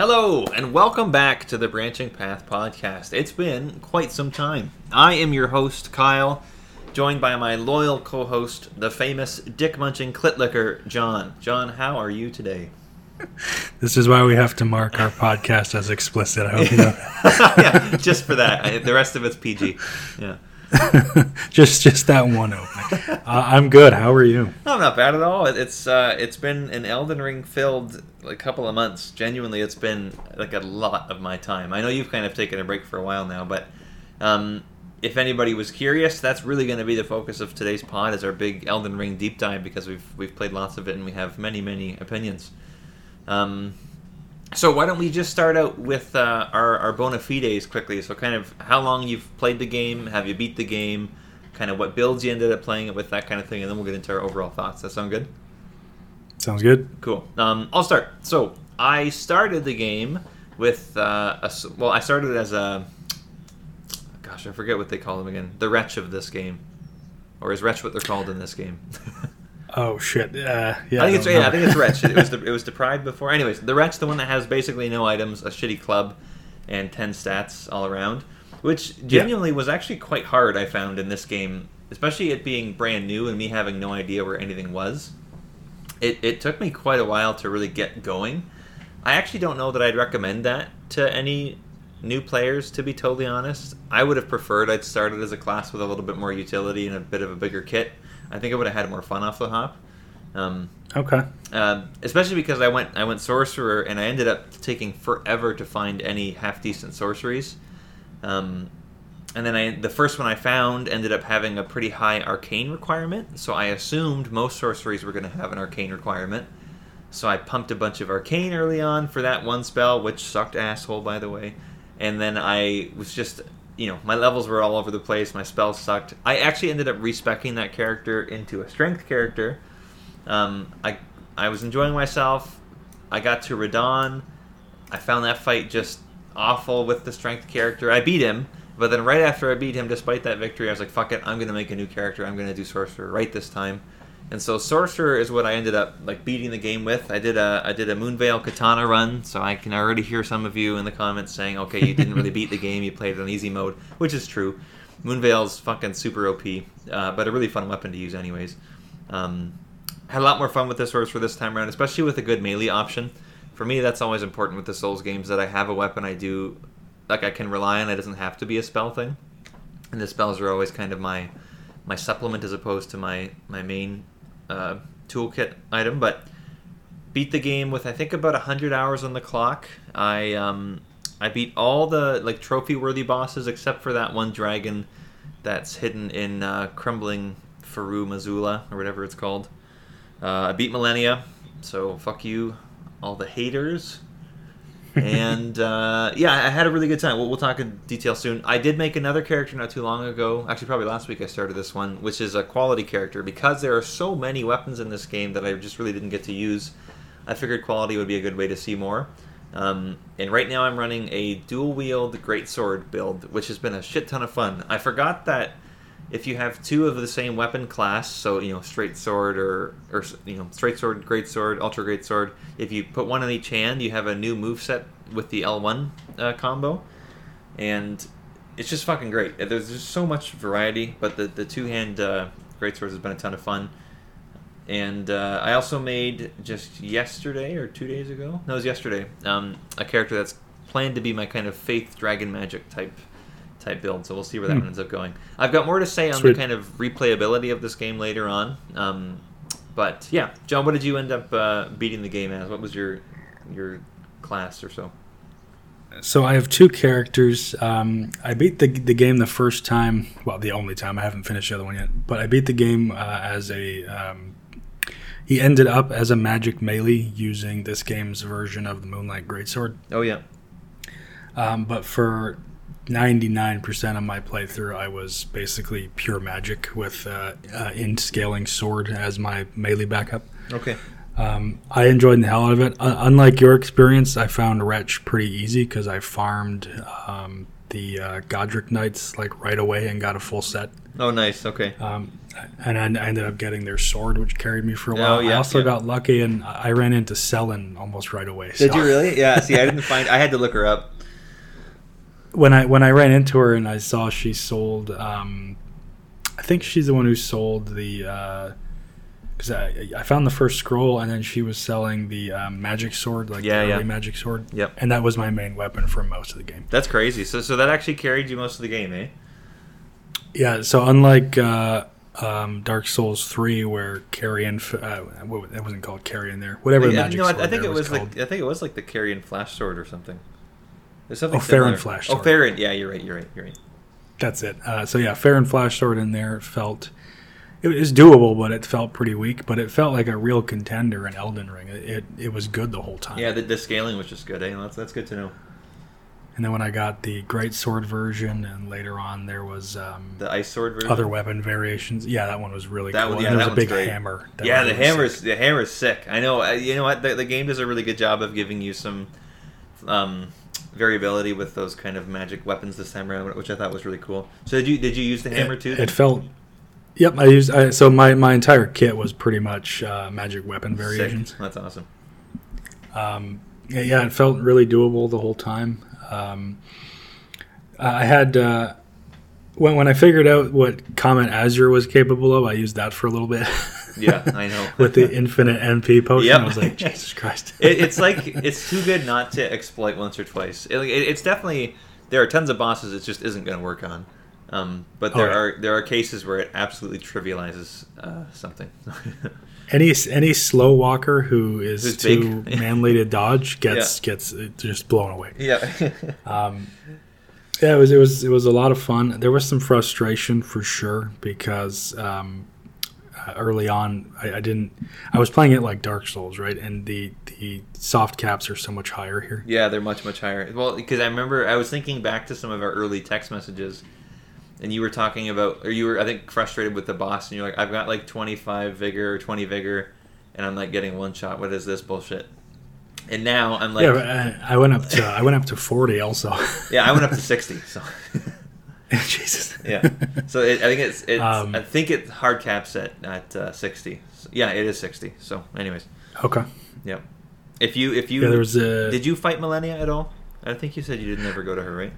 Hello, and welcome back to the Branching Path podcast. It's been quite some time. I am your host, Kyle, joined by my loyal co-host, the famous dick-munching clitlicker, John. John, how are you today? This is why we have to mark our podcast as explicit. I hope you know. Yeah, just for that. The rest of it's PG. Yeah. just that one opening. I'm good. How are you? No, I'm not bad at all. It's been an Elden Ring filled couple of months. Genuinely, it's been a lot of my time. I know you've kind of taken a break for a while now, but if anybody was curious, that's really going to be the focus of today's pod, is our big Elden Ring deep dive, because we've played lots of it and we have many opinions. So why don't we just start out with our bona fides quickly. So kind of how long you've played the game, have you beat the game, kind of what builds you ended up playing it with, that kind of thing, and then we'll get into our overall thoughts. That sound good? Sounds good. Cool. I'll start. So I started the game with, I started as a, gosh, I forget what they call them again, the Wretch of this game. Or is Wretch what they're called in this game? Oh shit! Yeah, I think it's Wretch. It was Deprived before. Anyways, the Wretch, the one that has basically no items, a shitty club, and 10 stats all around, which genuinely was actually quite hard. I found in this game, especially it being brand new and me having no idea where anything was. It took me quite a while to really get going. I actually don't know that I'd recommend that to any new players. To be totally honest, I would have preferred I'd started as a class with a little bit more utility and a bit of a bigger kit. I think I would have had more fun off the hop. Okay. Especially because I went sorcerer, and I ended up taking forever to find any half-decent sorceries. And then the first one I found ended up having a pretty high arcane requirement, so I assumed most sorceries were going to have an arcane requirement. So I pumped a bunch of arcane early on for that one spell, which sucked asshole, by the way. And then I was just... my levels were all over the place. My spells sucked. I actually ended up respecking that character into a strength character. I was enjoying myself. I got to Radahn. I found that fight just awful with the strength character. I beat him, but then right after I beat him, despite that victory, I was like, fuck it, I'm going to make a new character. I'm going to do Sorcerer right this time. And so Sorcerer is what I ended up beating the game with. I did a Moonveil Katana run, so I can already hear some of you in the comments saying, okay, you didn't really beat the game, you played it on easy mode, which is true. Moonveil's fucking super OP, but a really fun weapon to use anyways. Had a lot more fun with the Sorcerer this time around, especially with a good melee option. For me, that's always important with the Souls games, that I have a weapon I can rely on. It doesn't have to be a spell thing. And the spells are always kind of my supplement as opposed to my main toolkit item. But beat the game with I think about 100 hours on the clock. I beat all the trophy worthy bosses except for that one dragon that's hidden in Crumbling Farum Azula or whatever it's called. I beat Malenia, so fuck you all the haters. And I had a really good time. We'll talk in detail soon. I did make another character not too long ago. Actually, probably last week I started this one, which is a quality character. Because there are so many weapons in this game that I just really didn't get to use, I figured quality would be a good way to see more. And right now I'm running a dual-wield greatsword build, which has been a shit ton of fun. I forgot that if you have two of the same weapon class, so straight sword or straight sword, great sword, ultra great sword, if you put one in each hand, you have a new moveset with the L1 combo, and it's just fucking great. There's just so much variety, but the two hand great swords has been a ton of fun. And I also made just yesterday or 2 days ago, no, it was yesterday, a character that's planned to be my kind of faith dragon magic type build, so we'll see where that one ends up going. I've got more to say on the kind of replayability of this game later on, but yeah, John, what did you end up beating the game as? What was your class or so? So I have two characters. I beat the game the first time, well, the only time. I haven't finished the other one yet, but I beat the game as a. He ended up as a magic melee using this game's version of the Moonlight Greatsword. Oh yeah. But for 99% of my playthrough, I was basically pure magic with in-scaling sword as my melee backup. Okay. I enjoyed the hell out of it. Unlike your experience, I found Wretch pretty easy because I farmed the Godrick Knights like right away and got a full set. Oh, nice. Okay. And I ended up getting their sword, which carried me for a while. Oh, yeah, I also got lucky, and I ran into Selen almost right away. So. Did you really? Yeah. See, I didn't find. I had to look her up. When I ran into her and I saw she sold, I think she's the one who sold the. Because I found the first scroll, and then she was selling the magic sword, like the early magic sword. Yep. And that was my main weapon for most of the game. That's crazy. So that actually carried you most of the game, eh? Yeah, so unlike Dark Souls 3, where Carrion... it wasn't called Carrion there. Whatever the magic sword I think it was like the Carrion Flash Sword or something. There's something Farron Flash Sword. Oh, Farron. Yeah, you're right. That's it. So yeah, Farron Flash Sword in there felt... It was doable, but it felt pretty weak. But it felt like a real contender in Elden Ring. It was good the whole time. Yeah, the scaling was just good. Eh? That's good to know. And then when I got the Great Sword version, and later on there was the Ice Sword version, other weapon variations. Yeah, that one was really cool. One, yeah, and there was a big hammer. Yeah, the hammer is sick. I know. You know what? The game does a really good job of giving you some variability with those kind of magic weapons this time around, which I thought was really cool. So did you use the hammer too? It felt. Yep, so my entire kit was pretty much magic weapon variations. Sick. That's awesome. Yeah, it felt really doable the whole time. I had when I figured out what Comet Azure was capable of, I used that for a little bit. Yeah, I know. With the infinite NP potion, yep. I was like, Jesus Christ! It's like it's too good not to exploit once or twice. It's definitely there are tons of bosses it just isn't going to work on. But there are cases where it absolutely trivializes something. Any slow walker who is too manly to dodge gets just blown away. Yeah. It was a lot of fun. There was some frustration for sure because early on I was playing it like Dark Souls, right? And the soft caps are so much higher here. Yeah, they're much much higher. Well, because I remember I was thinking back to some of our early text messages. And you were talking about, or you were, I think, frustrated with the boss, and you're like, I've got like 25 vigor or 20 vigor, and I'm like getting one shot. What is this bullshit? And now I'm like, yeah, I went up to 40 also. Yeah, I went up to 60. So Jesus. Yeah. So I think it's hard caps at 60. So, yeah, it is 60. So, anyways. Okay. Yeah. If you did you fight Malenia at all? I think you said you didn't ever go to her, right?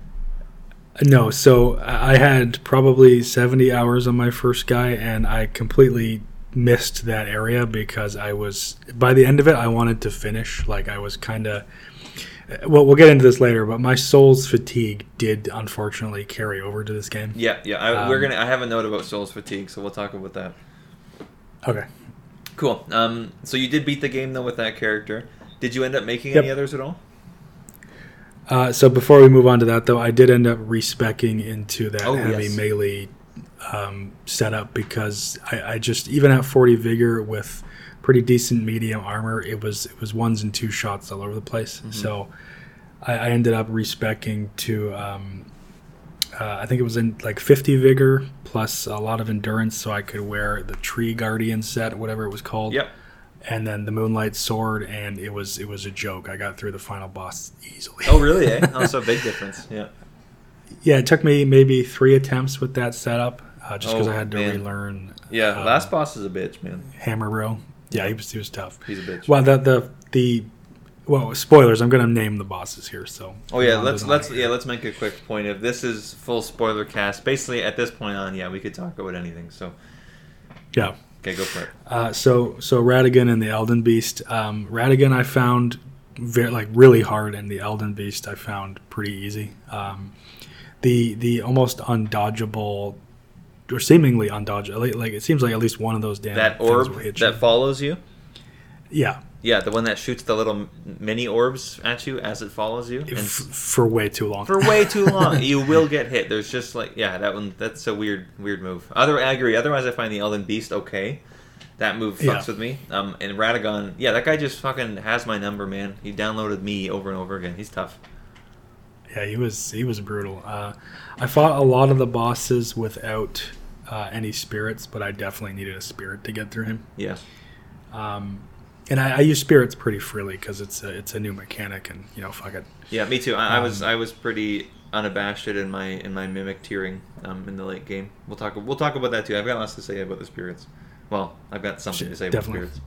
No, so I had probably 70 hours on my first guy, and I completely missed that area because I was, by the end of it, I wanted to finish. Like, I was kind of, well, we'll get into this later, but my soul's fatigue did, unfortunately, carry over to this game. Yeah, I have a note about soul's fatigue, so we'll talk about that. Okay. Cool. So you did beat the game, though, with that character. Did you end up making any others at all? So before we move on to that, though, I did end up respecking into that heavy melee setup because I just, even at 40 vigor with pretty decent medium armor, it was ones and two shots all over the place. Mm-hmm. So I ended up respecking to, I think it was in like 50 vigor plus a lot of endurance, so I could wear the Tree Guardian set, whatever it was called. Yep. And then the Moonlight Sword, and it was a joke. I got through the final boss easily. Oh, really? Eh? Oh, so big difference. Yeah. Yeah, it took me maybe 3 attempts with that setup, just because I had to relearn. Yeah, last boss is a bitch, man. Hammer Bro. Yeah, he was tough. He's a bitch. Well, spoilers. I'm going to name the bosses here. So. Oh yeah, let's make a quick point of this is full spoiler cast. Basically, at this point on, we could talk about anything. So. Yeah. Okay, go for it. So Radagon and the Elden Beast. Radagon I found really hard, and the Elden Beast I found pretty easy. The almost undodgeable, or seemingly undodgeable, like it seems like at least one of those damn that orb that follows you. Yeah. Yeah, the one that shoots the little mini orbs at you as it follows you. And for way too long. You will get hit. There's just like, that one, that's a weird move. I agree. Otherwise, I find the Elden Beast okay. That move fucks with me. And Radagon, that guy just fucking has my number, man. He downloaded me over and over again. He's tough. Yeah, he was brutal. I fought a lot of the bosses without any spirits, but I definitely needed a spirit to get through him. Yeah. And I use spirits pretty freely because it's a new mechanic, and fuck it. Yeah, me too. I was pretty unabashed in my mimic tearing in the late game. We'll talk about that too. I've got lots to say about the spirits. Well, I've got something to say about spirits.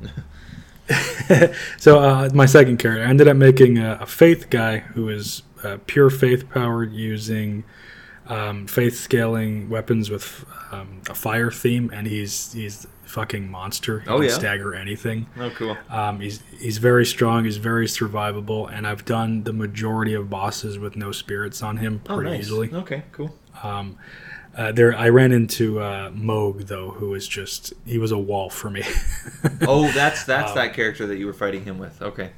So my second character, I ended up making a faith guy who is pure faith powered using faith scaling weapons with a fire theme, and he's fucking monster. He can stagger anything. Oh, cool. He's very strong. He's very survivable, and I've done the majority of bosses with no spirits on him pretty easily. Okay, cool. I ran into Mohg though, who is he was a wall for me. Oh, that's that character that you were fighting him with. Okay.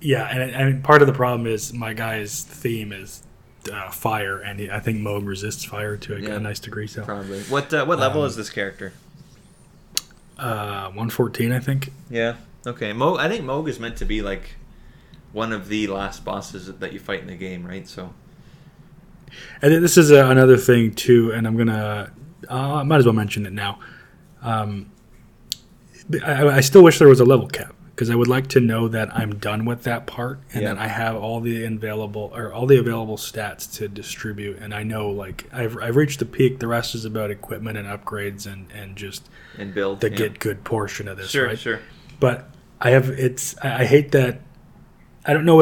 Yeah, and part of the problem is my guy's theme is fire, and I think Mohg resists fire to a nice degree. So probably. What level is this character? 114, I think. Yeah. Okay. I think Mohg is meant to be like one of the last bosses that you fight in the game, right? So. And this is another thing too, and I'm gonna. I might as well mention it now. I still wish there was a level cap, because I would like to know that I'm done with that part, and that I have all the available stats to distribute, and I know like I've reached the peak. The rest is about equipment and upgrades and build the get good portion of this. Sure, right? Sure. But I have I hate that. I don't know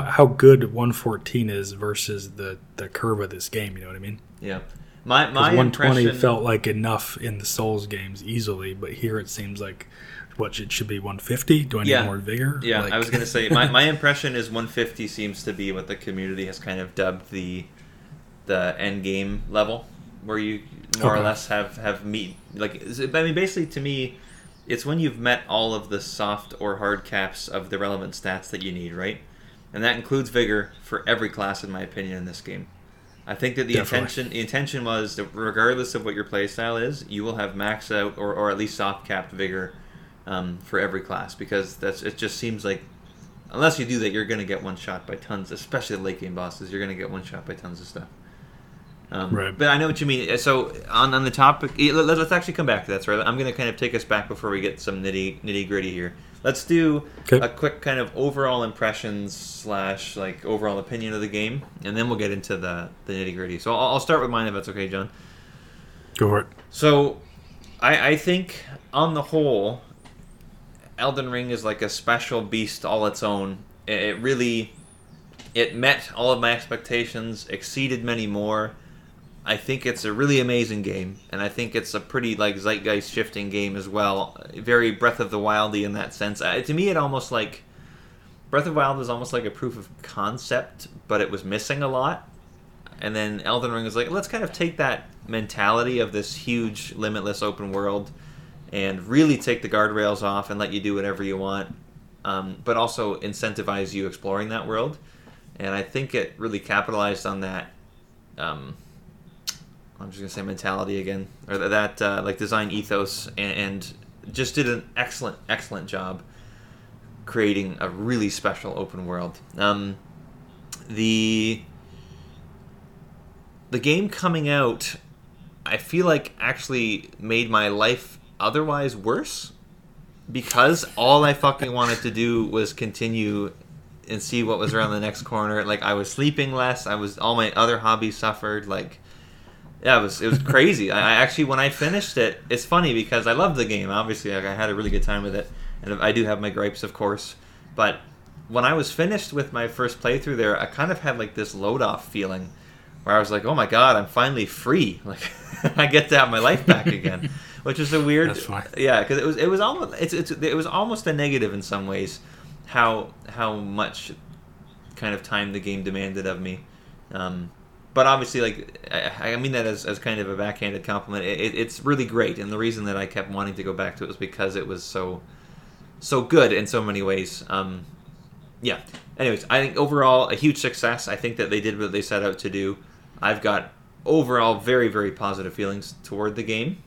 how good 114 is versus the curve of this game. You know what I mean? Yeah. My 120 impression felt like enough in the Souls games easily, but here it seems like. What, it should be 150? Do I need more vigor? Yeah, I was going to say, my impression is 150 seems to be what the community has kind of dubbed the end game level, where you more or less have meat. Like, I mean, basically, to me, it's when you've met all of the soft or hard caps of the relevant stats that you need, right? And that includes vigor for every class, in my opinion, in this game. I think that the intention was that regardless of what your playstyle is, you will have maxed out or at least soft-capped vigor for every class, because it just seems like unless you do that, you're going to get one shot by tons, especially late game bosses. You're going to get one shot by tons of stuff. Right. But I know what you mean. So on the topic, let's actually come back to that. Sorry, I'm going to kind of take us back before we get some nitty gritty here. Let's do a quick kind of overall impressions / like overall opinion of the game, and then we'll get into the nitty gritty. So I'll start with mine if that's okay, John. Go for it. So I think on the whole, Elden Ring is like a special beast all its own. It met all of my expectations, exceeded many more. I think it's a really amazing game, and I think it's a pretty like zeitgeist shifting game as well. Very Breath of the Wild-y in that sense. To me, it almost like Breath of the Wild was almost like a proof of concept, but it was missing a lot. And then Elden Ring is like, let's kind of take that mentality of this huge, limitless open world and really take the guardrails off and let you do whatever you want, but also incentivize you exploring that world. And I think it really capitalized on that, I'm just going to say mentality again, or that like design ethos, and just did an excellent, excellent job creating a really special open world. The game coming out, I feel like actually made my life otherwise worse, because all I fucking wanted to do was continue and see what was around the next corner. Like, I was sleeping less. All my other hobbies suffered. Like, yeah, it was crazy. I actually, when I finished it, it's funny because I loved the game. Obviously, like, I had a really good time with it, and I do have my gripes, of course. But when I was finished with my first playthrough there, I kind of had like this load off feeling where I was like, oh my god, I'm finally free. Like, I get to have my life back again. Which is a weird, that's fine. Yeah, because it was almost it was almost a negative in some ways, how much kind of time the game demanded of me, but obviously like I mean that as kind of a backhanded compliment. It's really great, and the reason that I kept wanting to go back to it was because it was so good in so many ways. Yeah. Anyways, I think overall a huge success. I think that they did what they set out to do. I've got overall very very positive feelings toward the game.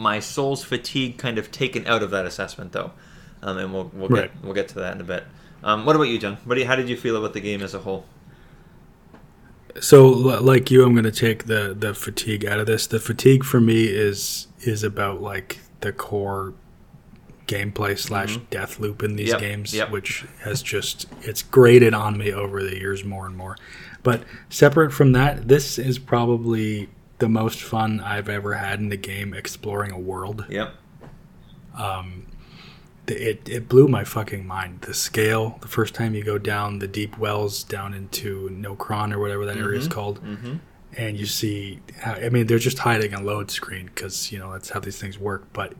My soul's fatigue kind of taken out of that assessment, though, and we'll get to that in a bit. What about you, John? How did you feel about the game as a whole? So, like you, I'm going to take the fatigue out of this. The fatigue for me is about like the core gameplay slash death loop in these games, which has just, it's grated on me over the years more and more. But separate from that, this is probably the most fun I've ever had in the game exploring a world. Yep. It blew my fucking mind. The scale, the first time you go down the deep wells down into Nokron or whatever that area is called, and you see, they're just hiding a load screen because, you know, that's how these things work. But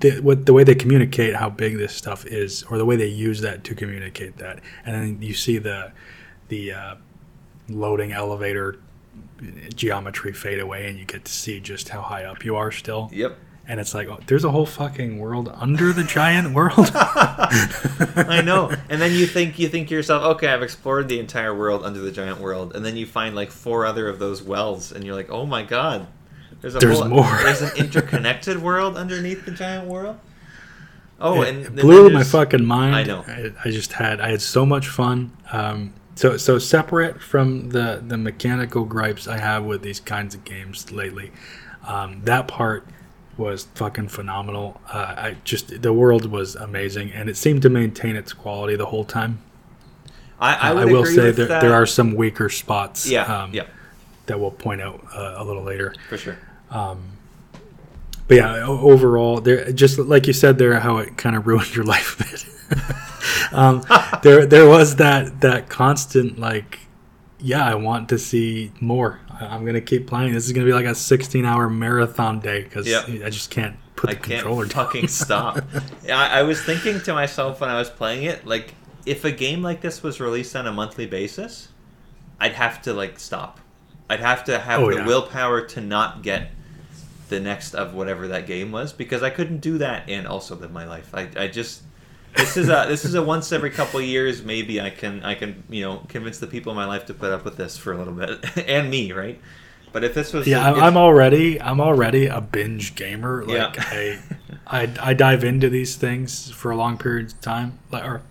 the way they communicate how big this stuff is, or the way they use that to communicate that, and then you see the loading elevator geometry fade away, and you get to see just how high up you are still. Yep. And it's like, oh, there's a whole fucking world under the giant world. I know. And then you think to yourself, okay, I've explored the entire world under the giant world. And then you find like 4 other of those wells. And you're like, oh my God. There's more. There's an interconnected world underneath the giant world. Oh, it blew my fucking mind. I know. I had so much fun. So separate from the mechanical gripes I have with these kinds of games lately, that part was fucking phenomenal. The world was amazing, and it seemed to maintain its quality the whole time. I will say that there are some weaker spots that we'll point out a little later. For sure. But yeah, overall, there, just like you said there, how it kind of ruined your life a bit. There was that constant, like, yeah, I want to see more. I'm going to keep playing. This is going to be like a 16-hour marathon day because I just can't put the controller down. I can't fucking stop. I was thinking to myself when I was playing it, like, if a game like this was released on a monthly basis, I'd have to, like, stop. I'd have to have the willpower to not get the next of whatever that game was, because I couldn't do that and also live my life. This is a once every couple of years, maybe I can convince the people in my life to put up with this for a little bit, and me, right? But if this was I'm already a binge gamer. Like I dive into these things for a long period of time, when you're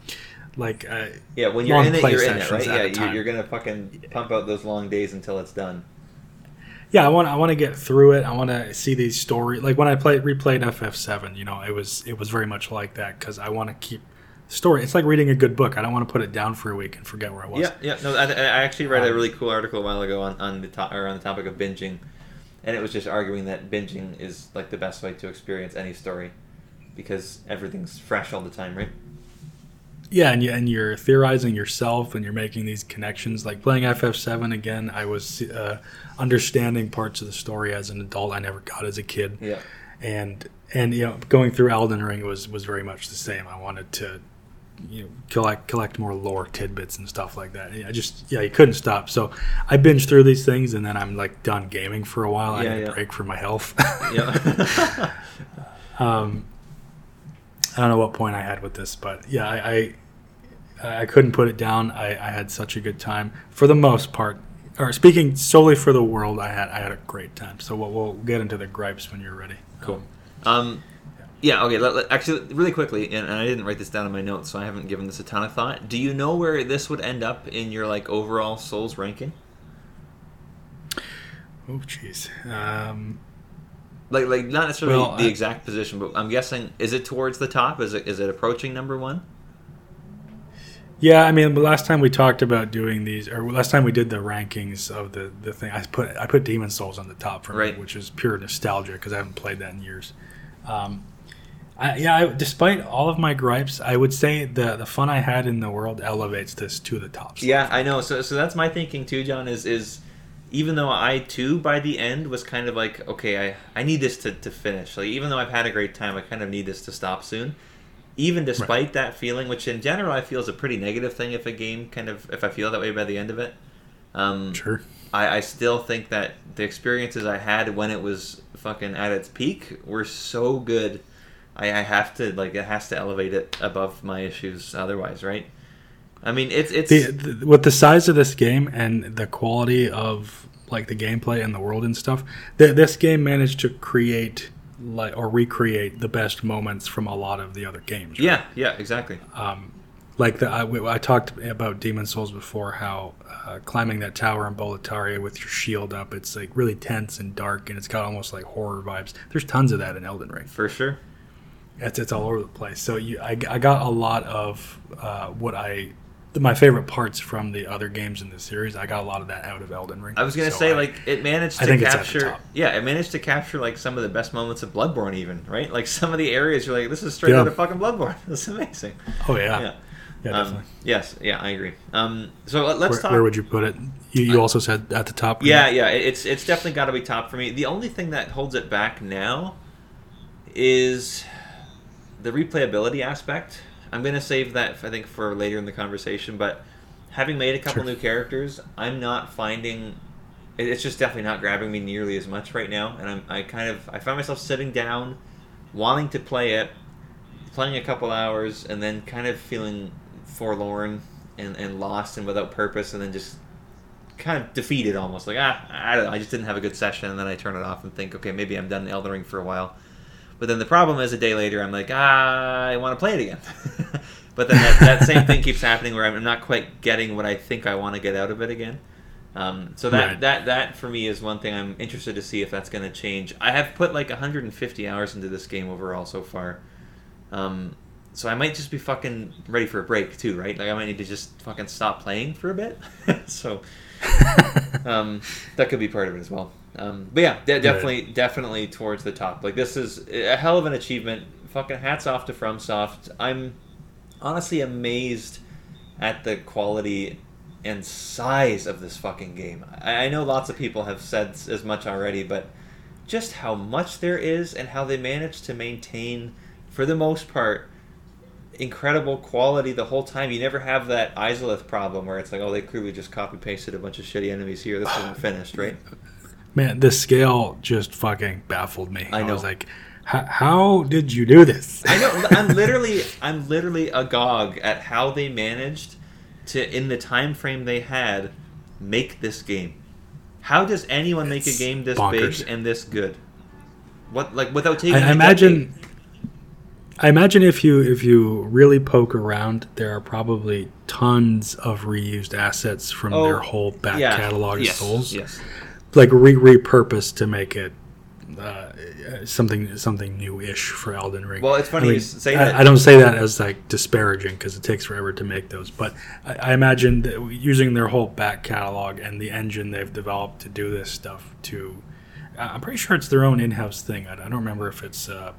in it, you're in it, right? Yeah, you're gonna fucking pump out those long days until it's done. Yeah, I want to get through it. I want to see these stories. Like when I replayed FF7, you know, it was very much like that because I want to keep the story. It's like reading a good book. I don't want to put it down for a week and forget where I was. Yeah. No, I actually read a really cool article a while ago on the topic of binging, and it was just arguing that binging is like the best way to experience any story because everything's fresh all the time, right? Yeah, and you're theorizing yourself, and you're making these connections. Like playing FF7 again, I was understanding parts of the story as an adult I never got as a kid. Yeah, and you know, going through Elden Ring was very much the same. I wanted to, you know, collect more lore tidbits and stuff like that. You couldn't stop. So I binged through these things, and then I'm like done gaming for a while. I need a break for my health. Yeah. I don't know what point I had with this, but yeah, I couldn't put it down. I had such a good time for the most part. Or speaking solely for the world, I had a great time. So we'll get into the gripes when you're ready. Cool. Okay. Actually, really quickly, and I didn't write this down in my notes, so I haven't given this a ton of thought. Do you know where this would end up in your like overall Souls ranking? Oh, jeez. Like not necessarily the exact position, but I'm guessing, is it towards the top? Is it approaching number one? Yeah, I mean, last time we talked about doing these, or last time we did the rankings of the thing, I put Demon's Souls on the top for me, which is pure nostalgia because I haven't played that in years. Despite all of my gripes, I would say the fun I had in the world elevates this to the top. Yeah, I know. So that's my thinking too, John, is even though I, too, by the end, was kind of like, okay, I need this to finish. Like, even though I've had a great time, I kind of need this to stop soon. Even despite that feeling, which in general I feel is a pretty negative thing if a game kind of, if I feel that way by the end of it. Sure. I still think that the experiences I had when it was fucking at its peak were so good. I have to, like, it has to elevate it above my issues otherwise, right? I mean, it's with the size of this game and the quality of like the gameplay and the world and stuff. This game managed to create or recreate the best moments from a lot of the other games. Right? Yeah, exactly. I talked about Demon's Souls before, how climbing that tower in Boletaria with your shield up, it's like really tense and dark, and it's got almost like horror vibes. There's tons of that in Elden Ring, for sure. It's all over the place. So I got a lot of my favorite parts from the other games in this series. I got a lot of that out of Elden Ring. I was gonna say, it managed to capture. Yeah, it managed to capture some of the best moments of Bloodborne, even, right? Like some of the areas you're like, this is straight out of fucking Bloodborne. This is amazing. Oh yeah. Yeah. Yeah, definitely. Yes, yeah, I agree. So let's talk. Where would you put it? You also said at the top. Yeah, it's definitely got to be top for me. The only thing that holds it back now is the replayability aspect. I'm going to save that, I think, for later in the conversation. But having made a couple new characters, I'm not finding it's just definitely not grabbing me nearly as much right now. And I find myself sitting down, wanting to play it, playing a couple hours, and then kind of feeling forlorn and lost and without purpose, and then just kind of defeated almost. Like, I don't know, I just didn't have a good session, and then I turn it off and think, okay, maybe I'm done Elden Ring for a while. But then the problem is a day later, I'm like, I want to play it again. But then that same thing keeps happening where I'm not quite getting what I think I want to get out of it again. So that for me is one thing I'm interested to see if that's going to change. I have put 150 hours into this game overall so far. So I might just be fucking ready for a break too, right? I might need to just fucking stop playing for a bit. So that could be part of it as well. But yeah, definitely towards the top. This is a hell of an achievement. Fucking hats off to FromSoft. I'm honestly amazed at the quality and size of this fucking game. I know lots of people have said as much already, but just how much there is and how they manage to maintain, for the most part, incredible quality the whole time. You never have that Izalith problem where it's like, oh, they clearly just copy-pasted a bunch of shitty enemies here. This isn't finished, right? Man, the scale just fucking baffled me. I know. I was like, how did you do this? I know. I'm literally agog at how they managed to, in the time frame they had, make this game. How does anyone make a game this bonkers. Big and this good? What, without taking? I imagine if you really poke around, there are probably tons of reused assets from their whole back catalog of Souls. Yes. Repurposed to make it something new-ish for Elden Ring. Well, it's funny you say that. I don't say that as disparaging, because it takes forever to make those, but I imagine that using their whole back catalog and the engine they've developed to do this stuff to... I'm pretty sure it's their own in-house thing. I don't remember if it's... a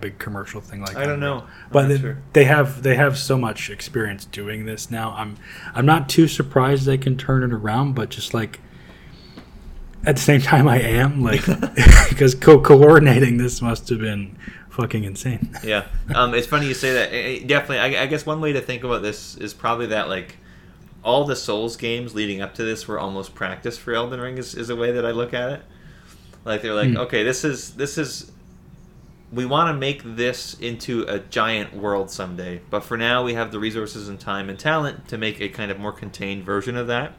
big commercial thing like that. I don't know. But they have so much experience doing this now. I'm not too surprised they can turn it around, but just at the same time I am because coordinating this must have been fucking insane. Yeah. It's funny you say that. It definitely I guess one way to think about this is probably that all the Souls games leading up to this were almost practice for Elden Ring is a way that I look at it. They're like, okay, this is we want to make this into a giant world someday, but for now we have the resources and time and talent to make a kind of more contained version of that.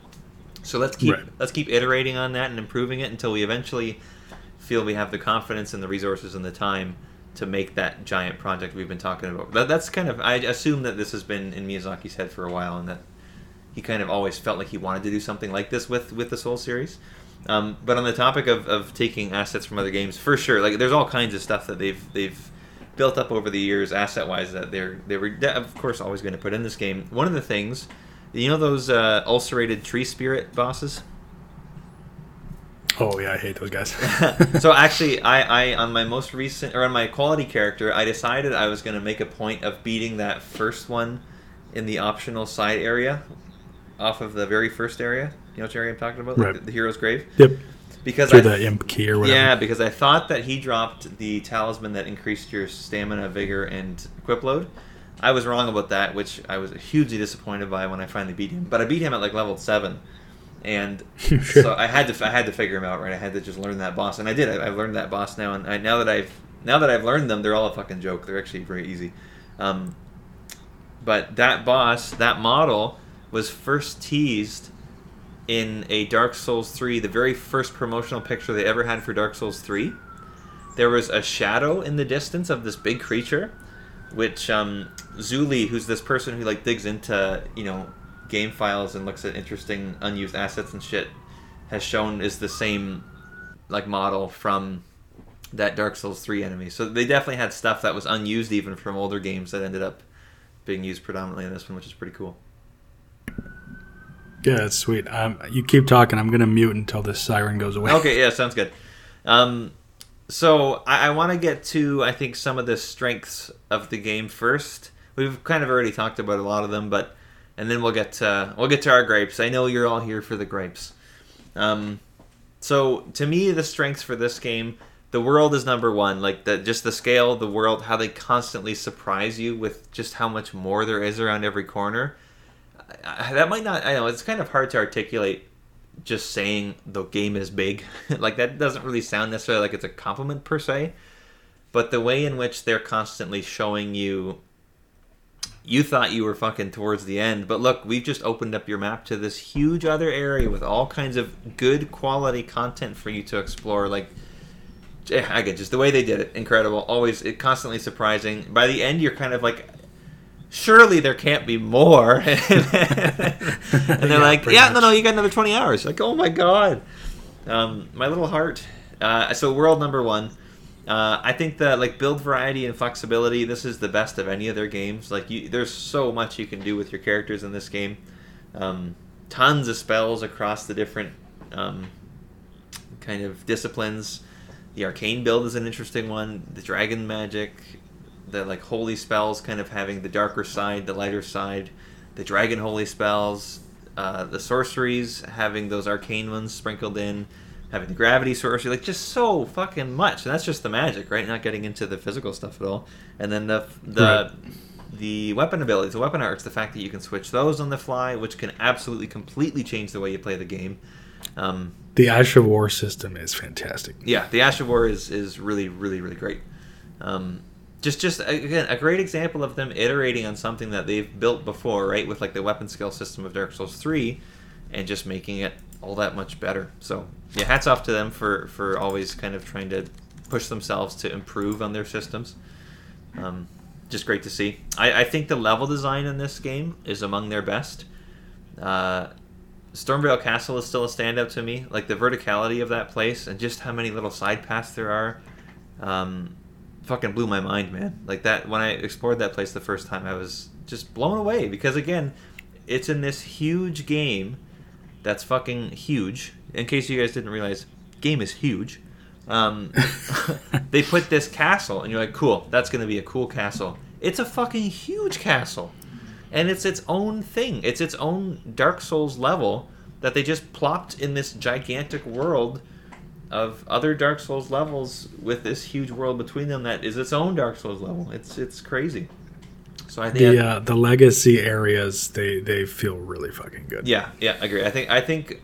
So let's keep iterating on that and improving it until we eventually feel we have the confidence and the resources and the time to make that giant project we've been talking about. That's kind of, I assume that this has been in Miyazaki's head for a while, and that he kind of always felt like he wanted to do something like this with the Soul series. But on the topic of taking assets from other games, for sure, there's all kinds of stuff that they've built up over the years, asset-wise, that they were of course always going to put in this game. One of the things, you know, those ulcerated tree spirit bosses. Oh yeah, I hate those guys. So actually, I on my most recent, or on my quality character, I decided I was going to make a point of beating that first one in the optional side area, off of the very first area. You know which area I'm talking about? Right. The hero's grave? Yep. Because the imp key or whatever. Yeah, because I thought that he dropped the talisman that increased your stamina, vigor, and equip load. I was wrong about that, which I was hugely disappointed by when I finally beat him. But I beat him at level 7. And so I had to figure him out, right? I had to just learn that boss. And I did. I've learned that boss now. And now that I've learned them, they're all a fucking joke. They're actually very easy. But that boss, that model, was first teased in a Dark Souls 3, the very first promotional picture they ever had for Dark Souls 3. There was a shadow in the distance of this big creature, which Zuli, who's this person who digs into game files and looks at interesting unused assets and shit, has shown is the same model from that Dark Souls 3 enemy. So they definitely had stuff that was unused even from older games that ended up being used predominantly in this one, which is pretty cool. Yeah, that's sweet. You keep talking. I'm going to mute until this siren goes away. Okay, yeah, sounds good. So I want to get to, I think, some of the strengths of the game first. We've kind of already talked about a lot of them, but and then we'll get to our gripes. I know you're all here for the gripes. So to me, the strengths for this game, the world is number one. Like just the scale of the world, how they constantly surprise you with just how much more there is around every corner. I know it's kind of hard to articulate. Just saying the game is big, like that doesn't really sound necessarily like it's a compliment per se, but the way in which they're constantly showing you thought you were fucking towards the end, but look, we've just opened up your map to this huge other area with all kinds of good quality content for you to explore. Like, I get just the way they did it, incredible. Always, it constantly surprising. By the end, you're kind of like, surely there can't be more. And they're like, yeah, no, you got another 20 hours. Like, oh my God. My little heart. So world number one. I think that, like, build variety and flexibility, this is the best of any of their games. Like, there's so much you can do with your characters in this game. Tons of spells across the different kind of disciplines. The arcane build is an interesting one. The dragon magic, the like holy spells kind of having the darker side, the lighter side, the dragon holy spells, the sorceries having those arcane ones sprinkled in, having the gravity sorcery, like just so fucking much. And that's just the magic, right? Not getting into the physical stuff at all. And then the weapon abilities, the weapon arts, the fact that you can switch those on the fly, which can absolutely completely change the way you play the game. The Ash of War system is fantastic. Yeah, the Ash of War is really, really, really great. Just again, a great example of them iterating on something that they've built before, right? With like the weapon skill system of Dark Souls 3 and just making it all that much better. So yeah, hats off to them for always kind of trying to push themselves to improve on their systems. Just great to see. I think the level design in this game is among their best. Stormveil Castle is still a standout to me. Like the verticality of that place and just how many little side paths there are. Fucking blew my mind, man. Like that, when I explored that place the first time, I was just blown away because again, it's in this huge game that's fucking huge. In case you guys didn't realize, game is huge. They put this castle and you're like, cool, that's gonna be a cool castle. It's a fucking huge castle and it's its own thing. It's its own Dark Souls level that they just plopped in this gigantic world of other Dark Souls levels with this huge world between them that is its own Dark Souls level. It's crazy. So I think the legacy areas they feel really fucking good. Yeah, I agree. I think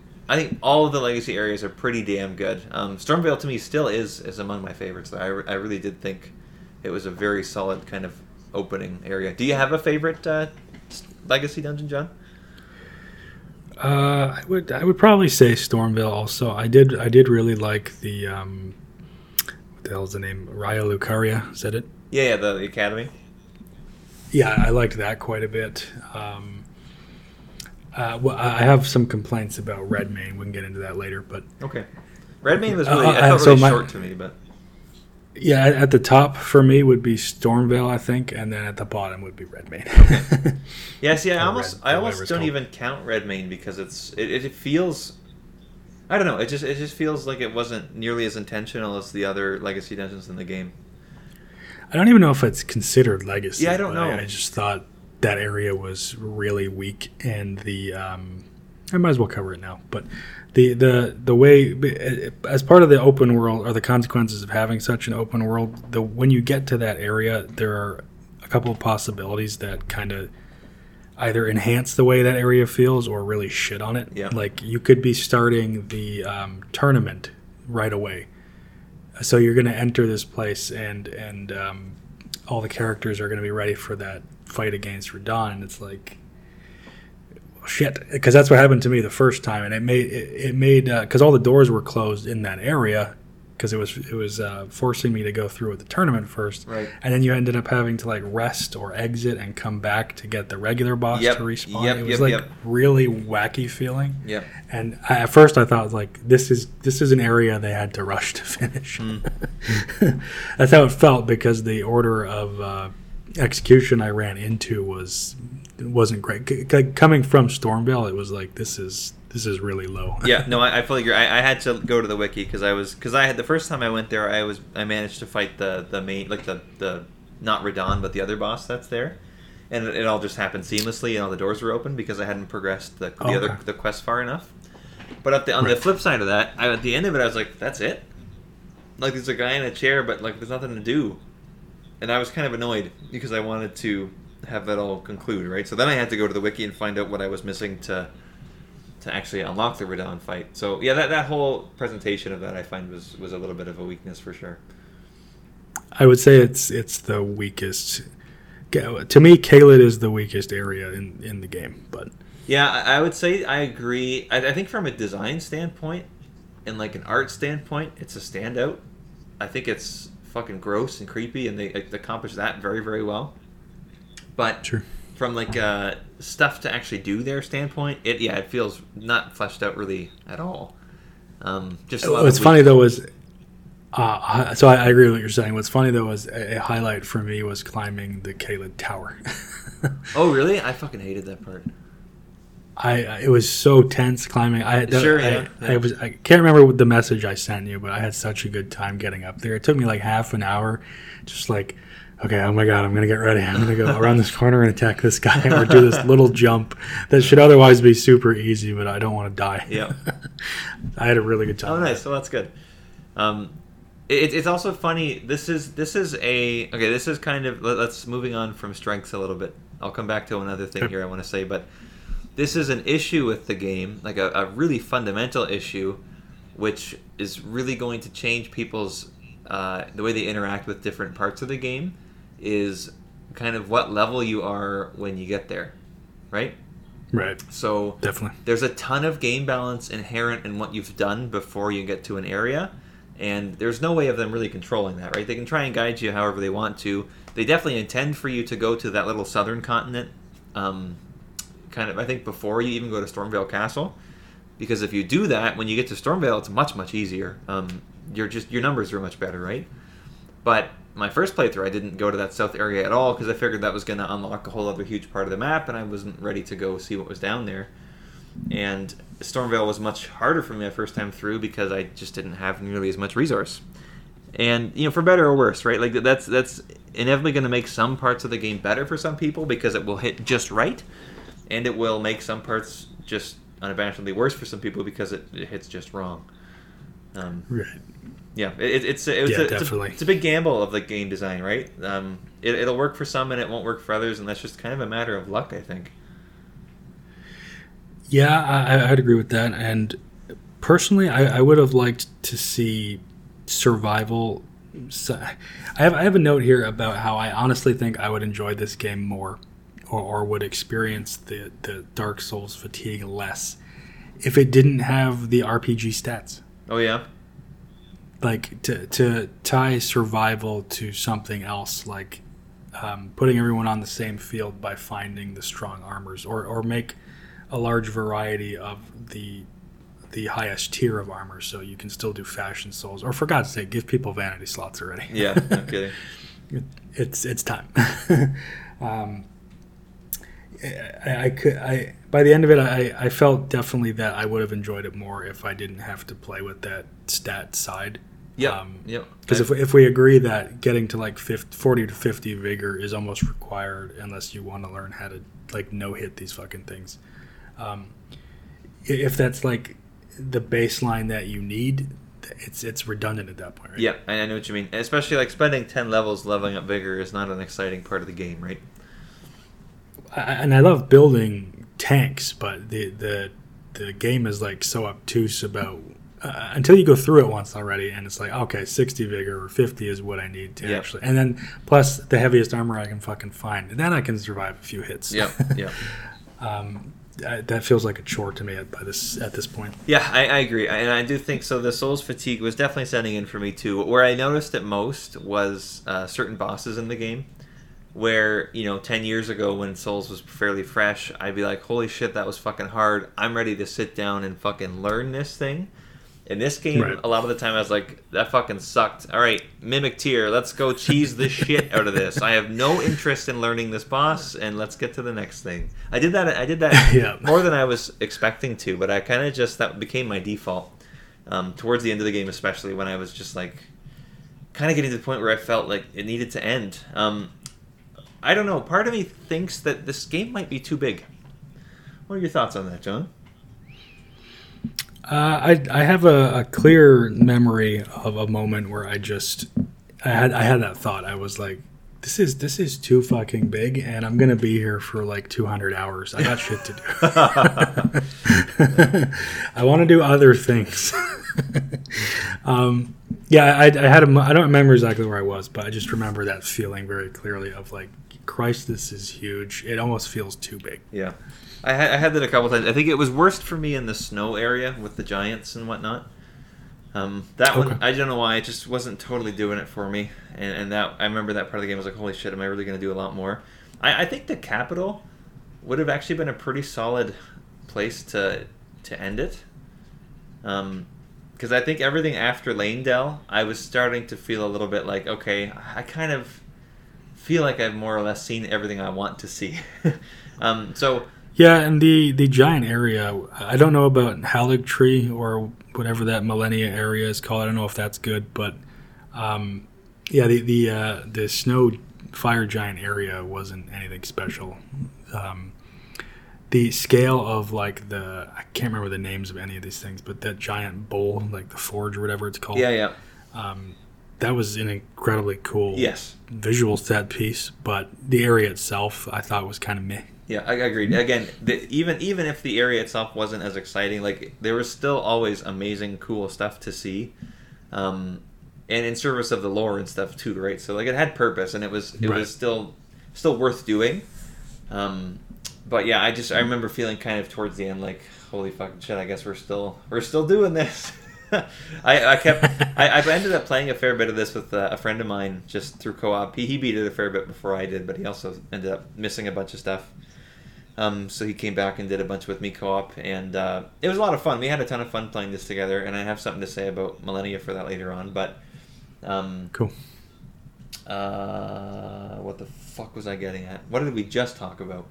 all of the legacy areas are pretty damn good. Stormveil to me still is among my favorites though. I really did think it was a very solid kind of opening area. Do you have a favorite legacy dungeon, John? I would probably say Stormveil also. I did really like the what the hell's the name? Raya Lucaria, is that it? Yeah, the academy. Yeah, I liked that quite a bit. Well, I have some complaints about Redmane. We can get into that later, but okay. Redmane was really short to me, but yeah, at the top for me would be Stormveil, I think, and then at the bottom would be Redmane. Okay. Yeah, see, I almost don't even count Redmane because it feels, I don't know, it just feels like it wasn't nearly as intentional as the other legacy dungeons in the game. I don't even know if it's considered legacy. Yeah, I don't know. I just thought that area was really weak, and the I might as well cover it now, but. The way, as part of the open world, or the consequences of having such an open world, when you get to that area, there are a couple of possibilities that kind of either enhance the way that area feels or really shit on it. Yeah. Like, you could be starting the tournament right away. So you're going to enter this place, and all the characters are going to be ready for that fight against Radahn, and it's like... shit, because that's what happened to me the first time, and it made because all the doors were closed in that area because it was forcing me to go through with the tournament first, right? And then you ended up having to like rest or exit and come back to get the regular boss to respawn. It was really wacky feeling. Yeah. And at first I thought like this is an area they had to rush to finish. Mm. That's how it felt because the order of execution I ran into wasn't great. Like coming from Stormveil, it was like this is really low. Yeah, no, I feel like I had to go to the wiki because the first time I went there, I managed to fight the main, like the not Radahn but the other boss that's there, and it all just happened seamlessly and all the doors were open because I hadn't progressed the quest far enough. But on the flip side of that, at the end of it, I was like, that's it. Like there's a guy in a chair, but like there's nothing to do, and I was kind of annoyed because I wanted to have that all conclude, right? So then I had to go to the wiki and find out what I was missing to actually unlock the Radahn fight. So yeah, that whole presentation of that I find was a little bit of a weakness for sure. I would say it's the weakest. To me, Caelid is the weakest area in the game. But yeah, I would say I agree. I think from a design standpoint and like an art standpoint, it's a standout. I think it's fucking gross and creepy, and they accomplish that very, very well. But sure, from like stuff to actually do their standpoint, it feels not fleshed out really at all. What's funny though is, so I agree with what you're saying. What's funny though is a highlight for me was climbing the Caelid Tower. Oh really? I fucking hated that part. It was so tense climbing. I can't remember what the message I sent you, but I had such a good time getting up there. It took me like half an hour, just like, okay, oh my God, I'm going to get ready. I'm going to go around this corner and attack this guy or do this little jump that should otherwise be super easy, but I don't want to die. Yeah. I had a really good time. Oh, nice. Well, that's good. It's also funny. This is kind of, let's moving on from strengths a little bit. I'll come back to another thing here I want to say, but this is an issue with the game, like a really fundamental issue, which is really going to change people's, the way they interact with different parts of the game is kind of what level you are when you get there, right? Right. So definitely, there's a ton of game balance inherent in what you've done before you get to an area, and there's no way of them really controlling that, right? They can try and guide you however they want to. They definitely intend for you to go to that little southern continent, kind of, I think, before you even go to Stormveil Castle, because if you do that, when you get to Stormveil, it's much, much easier. Your numbers are much better, right? But my first playthrough, I didn't go to that south area at all because I figured that was going to unlock a whole other huge part of the map, and I wasn't ready to go see what was down there. And Stormveil was much harder for me the first time through because I just didn't have nearly as much resource. And you know, for better or worse, right? Like that's inevitably going to make some parts of the game better for some people because it will hit just right, and it will make some parts just unabashedly worse for some people because it hits just wrong. Right. Yeah, it's a big gamble of the game design, right? It'll work for some and it won't work for others, and that's just kind of a matter of luck, I think. Yeah, I'd agree with that. And personally, I would have liked to see survival. I have a note here about how I honestly think I would enjoy this game more, or would experience the Dark Souls fatigue less if it didn't have the RPG stats. Oh yeah. Like to tie survival to something else, like putting everyone on the same field by finding the strong armors, or make a large variety of the highest tier of armor, so you can still do fashion souls. Or for God's sake, give people vanity slots already. Yeah, no kidding. It's time. By the end of it, I felt definitely that I would have enjoyed it more if I didn't have to play with that stat side. Yeah, yeah. Because if we agree that getting to like 40 to 50 vigor is almost required unless you want to learn how to like no hit these fucking things, if that's like the baseline that you need, it's redundant at that point, right? Yeah, I know what you mean. Especially like spending 10 levels leveling up vigor is not an exciting part of the game, right? And I love building tanks, but the game is like so obtuse about until you go through it once already, and it's like, okay, 60 vigor or 50 is what I need to actually, and then plus the heaviest armor I can fucking find, and then I can survive a few hits. Yeah, yeah. that feels like a chore to me at this point. Yeah, I agree. And I do think so. The Souls fatigue was definitely setting in for me too. Where I noticed it most was certain bosses in the game where, 10 years ago when Souls was fairly fresh, I'd be like, holy shit, that was fucking hard. I'm ready to sit down and fucking learn this thing. In this game, right. A lot of the time I was like, that fucking sucked. All right, Mimic Tear, let's go cheese the shit out of this. I have no interest in learning this boss, and let's get to the next thing. I did that yeah. More than I was expecting to, but I kind of just, that became my default. Towards the end of the game especially, when I was just like, kind of getting to the point where I felt like it needed to end. I don't know, part of me thinks that this game might be too big. What are your thoughts on that, John? I have a clear memory of a moment where I had that thought. I was like, this is too fucking big, and I'm gonna be here for like 200 hours. I got shit to do. I want to do other things. I don't remember exactly where I was, but I just remember that feeling very clearly of like, Christ, this is huge. It almost feels too big. Yeah. I had that a couple times. I think it was worst for me in the snow area with the giants and whatnot. One, I don't know why, it just wasn't totally doing it for me. And that, I remember that part of the game, I was like, holy shit, am I really going to do a lot more? I think the capital would have actually been a pretty solid place to end it. Because I think everything after Leyndell, I was starting to feel a little bit like, okay, I kind of feel like I've more or less seen everything I want to see. Yeah, and the giant area, I don't know about Halightree or whatever that Malenia area is called. I don't know if that's good, but the snow fire giant area wasn't anything special. The scale of like I can't remember the names of any of these things, but that giant bowl, like the forge or whatever it's called. Yeah. That was an incredibly cool visual set piece, but the area itself I thought was kind of meh. Yeah, I agreed. Again, even if the area itself wasn't as exciting, like there was still always amazing, cool stuff to see, and in service of the lore and stuff too, right? So like it had purpose, and it was still worth doing. But yeah, I remember feeling kind of towards the end like, holy fucking shit, I guess we're still doing this. I've ended up playing a fair bit of this with a friend of mine just through co-op. He beat it a fair bit before I did, but he also ended up missing a bunch of stuff. So he came back and did a bunch with me co-op, and it was a lot of fun. We had a ton of fun playing this together, and I have something to say about Malenia for that later on. But cool. What the fuck was I getting at? What did we just talk about?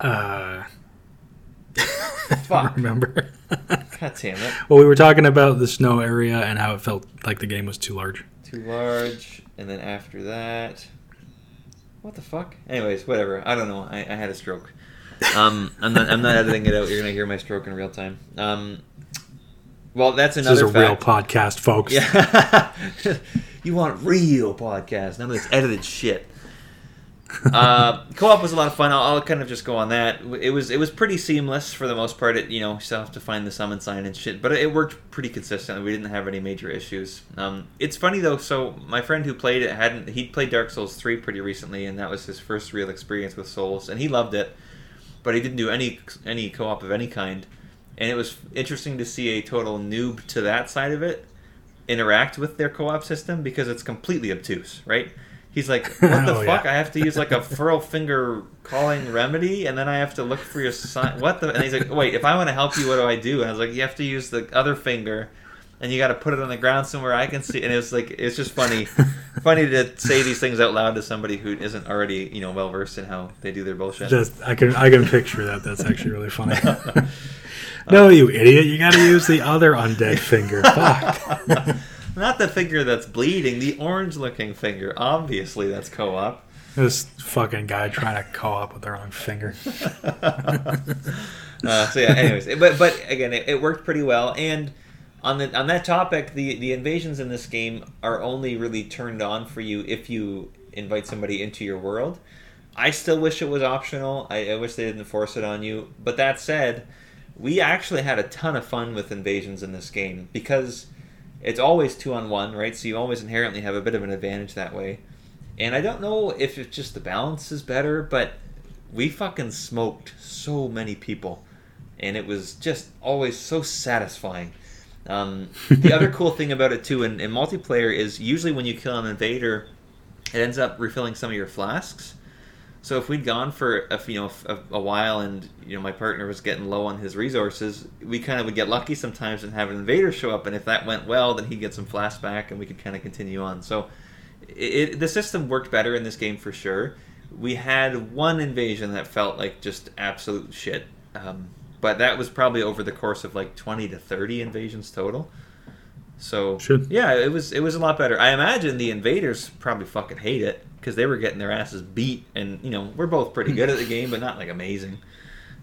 Fuck. I don't remember. God damn it. Well, we were talking about the snow area and how it felt like the game was too large. And then after that... What the fuck? Anyways, whatever. I don't know. I had a stroke. I'm not editing it out. You're going to hear my stroke in real time. Well, that's another fact. This is a real podcast, folks. Yeah. You want real podcast. None of this edited shit. Co-op was a lot of fun. I'll kind of just go on that. It was pretty seamless for the most part. It, you still have to find the summon sign and shit, but it worked pretty consistently. We didn't have any major issues. It's funny though. So my friend who played it he'd played Dark Souls 3 pretty recently, and that was his first real experience with Souls, and he loved it, but he didn't do any co-op of any kind. And it was interesting to see a total noob to that side of it interact with their co-op system because it's completely obtuse, right? He's like, what the fuck? Yeah. I have to use like a furl finger calling remedy, and then I have to look for your sign. What the? And he's like, wait, if I want to help you, what do I do? And I was like, you have to use the other finger, and you got to put it on the ground somewhere I can see. And it's like, it's just funny to say these things out loud to somebody who isn't already, well versed in how they do their bullshit. Just, I can picture that. That's actually really funny. No, you idiot! You got to use the other undead finger. Fuck. Not the finger that's bleeding, the orange-looking finger. Obviously, that's co-op. This fucking guy trying to co-op with their own finger. Anyways, but again, it worked pretty well. And on that topic, the invasions in this game are only really turned on for you if you invite somebody into your world. I still wish it was optional. I wish they didn't force it on you. But that said, we actually had a ton of fun with invasions in this game because... It's always 2-on-1, right? So you always inherently have a bit of an advantage that way. And I don't know if it's just the balance is better, but we fucking smoked so many people, and it was just always so satisfying. The other cool thing about it too in multiplayer is usually when you kill an invader, it ends up refilling some of your flasks. So if we'd gone for a while and my partner was getting low on his resources, we kind of would get lucky sometimes and have an invader show up, and if that went well, then he'd get some flasks back and we could kind of continue on. So the system worked better in this game for sure. We had one invasion that felt like just absolute shit, but that was probably over the course of like 20 to 30 invasions total. So sure. Yeah, it was a lot better. I imagine the invaders probably fucking hate it because they were getting their asses beat, and we're both pretty good at the game, but not like amazing.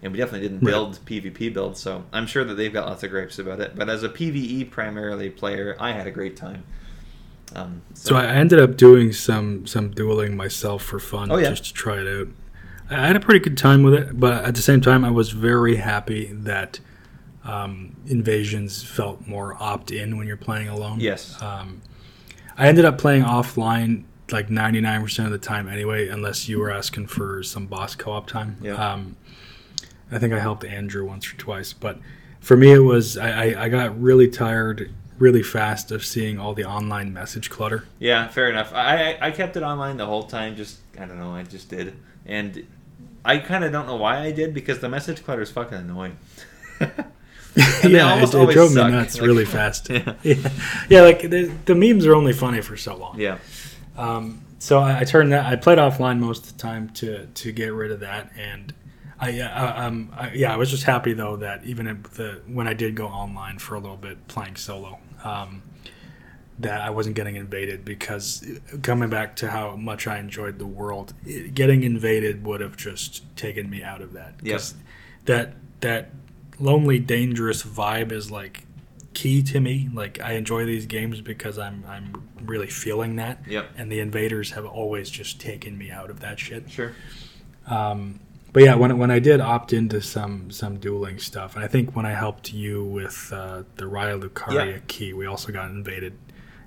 And we definitely didn't build PvP builds, so I'm sure that they've got lots of gripes about it. But as a PvE primarily player, I had a great time. So I ended up doing some dueling myself for fun, just to try it out. I had a pretty good time with it, but at the same time, I was very happy that invasions felt more opt-in when you're playing alone. Yes. I ended up playing offline like 99% of the time anyway, unless you were asking for some boss co-op time. Yeah. I think I helped Andrew once or twice, but for me it was I got really tired really fast of seeing all the online message clutter. Yeah, fair enough. I kept it online the whole time. Just I just did, and I kind of don't know why I did, because the message clutter is fucking annoying. It drove me nuts really fast. Yeah, like the memes are only funny for so long. Yeah. So I turned that. I played offline most of the time to get rid of that, and I was just happy though that even when I did go online for a little bit playing solo, that I wasn't getting invaded, because coming back to how much I enjoyed the world, getting invaded would have just taken me out of that. Yes. That lonely, dangerous vibe is like key to me. Like, I enjoy these games because I'm really feeling that. Yep. And the invaders have always just taken me out of that shit. Sure. But yeah, when I did opt into some dueling stuff, and I think when I helped you with the Raya Lucaria key, we also got invaded,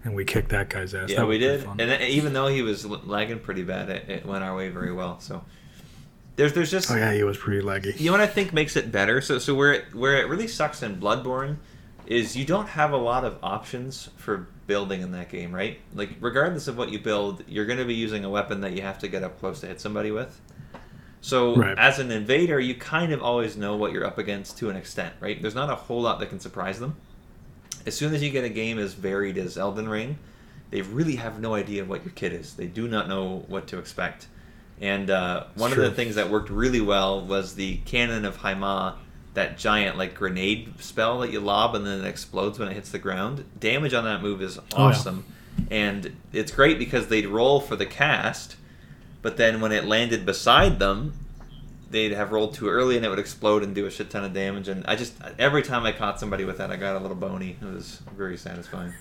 and we kicked that guy's ass. Yeah, we did. Fun. And even though he was lagging pretty bad, it went our way very well. So there's just he was pretty laggy. You know what I think makes it better? So where it really sucks in Bloodborne is you don't have a lot of options for building in that game, right? Like, regardless of what you build, you're going to be using a weapon that you have to get up close to hit somebody with. So as an invader, you kind of always know what you're up against to an extent, right? There's not a whole lot that can surprise them. As soon as you get a game as varied as Elden Ring, they really have no idea what your kid is. They do not know what to expect. And one of the things that worked really well was the Cannon of Haima, that giant like grenade spell that you lob and then it explodes when it hits the ground. Damage on that move is awesome. Oh, yeah. And it's great because they'd roll for the cast, but then when it landed beside them, they'd have rolled too early and it would explode and do a shit ton of damage. And I just, every time I caught somebody with that, I got a little bony. It was very satisfying.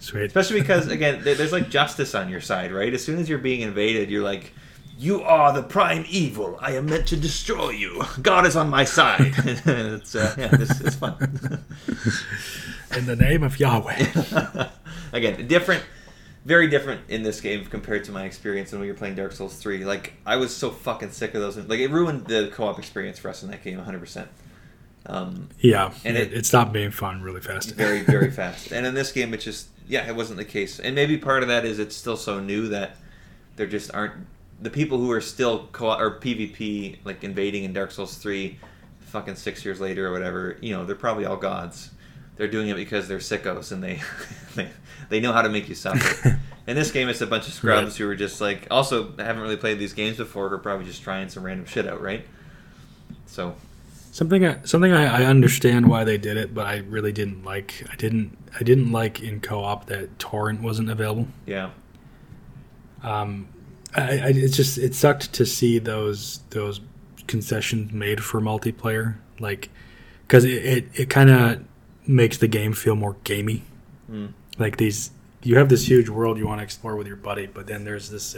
Sweet. Especially because, again, there's like justice on your side, right? As soon as you're being invaded, you're like, "You are the prime evil. I am meant to destroy you. God is on my side." It's fun. In the name of Yahweh. Again, different. Very different in this game compared to my experience when we were playing Dark Souls 3. Like, I was so fucking sick of those. Like, it ruined the co-op experience for us in that game 100%. And it stopped being fun really fast. Very, very fast. And in this game, it just, it wasn't the case. And maybe part of that is it's still so new that there just aren't, the people who are still co-op or PvP, like invading in Dark Souls 3 fucking 6 years later or whatever, they're probably all gods. They're doing it because they're sickos and they know how to make you suffer. In this game, it's a bunch of scrubs who are just like, also haven't really played these games before, who are probably just trying some random shit out, right? So something I understand why they did it, but I really didn't like. I didn't like in co-op that torrent wasn't available. Yeah. It sucked to see those concessions made for multiplayer, like, because it kind of makes the game feel more gamey. Like, you have this huge world you want to explore with your buddy, but then there's this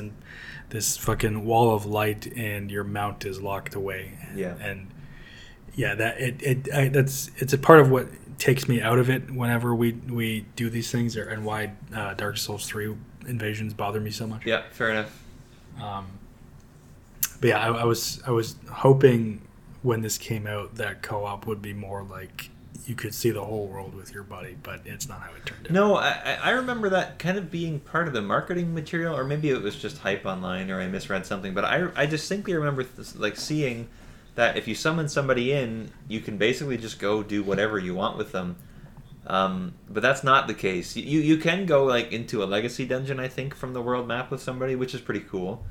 fucking wall of light and your mount is locked away. That's a part of what takes me out of it whenever we do these things, and why Dark Souls 3 invasions bother me so much. Yeah, fair enough. But yeah, I was hoping when this came out that co-op would be more like you could see the whole world with your buddy, but it's not how it turned out. No, I remember that kind of being part of the marketing material, or maybe it was just hype online, or I misread something. But I distinctly remember seeing that if you summon somebody in, you can basically just go do whatever you want with them. But that's not the case. You can go like into a legacy dungeon, I think, from the world map with somebody, which is pretty cool.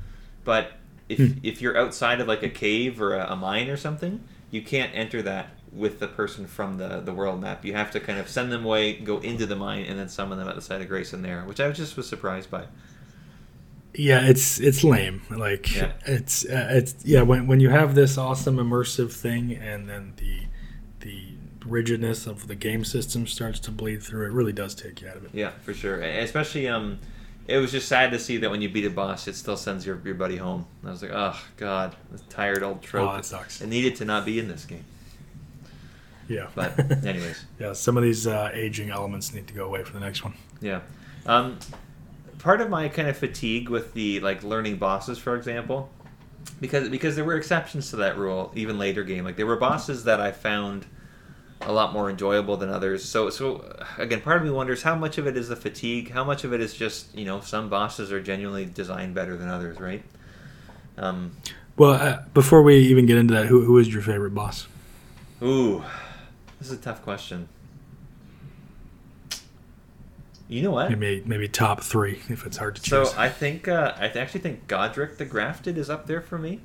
But if you're outside of like a cave or a mine or something, you can't enter that with the person from the world map. You have to kind of send them away, go into the mine, and then summon them at the side of Grayson there, which I just was surprised by. Yeah, it's lame. Like yeah. It's when you have this awesome immersive thing and then the rigidness of the game system starts to bleed through, it really does take you out of it. Yeah, for sure. Especially it was just sad to see that when you beat a boss, it still sends your buddy home. And I was like, oh, God, this tired old trope. Oh, that sucks. It needed to not be in this game. Yeah. But anyways. Yeah, some of these aging elements need to go away for the next one. Yeah. Part of my kind of fatigue with the like learning bosses, for example, because there were exceptions to that rule even later game. Like there were bosses that I found a lot more enjoyable than others. So again, part of me wonders how much of it is the fatigue, how much of it is just, you know, some bosses are genuinely designed better than others, right? Before we even get into that, who is your favorite boss? Ooh, this is a tough question. You know what? Maybe top three if it's hard to choose. So I think I actually think Godrick the Grafted is up there for me.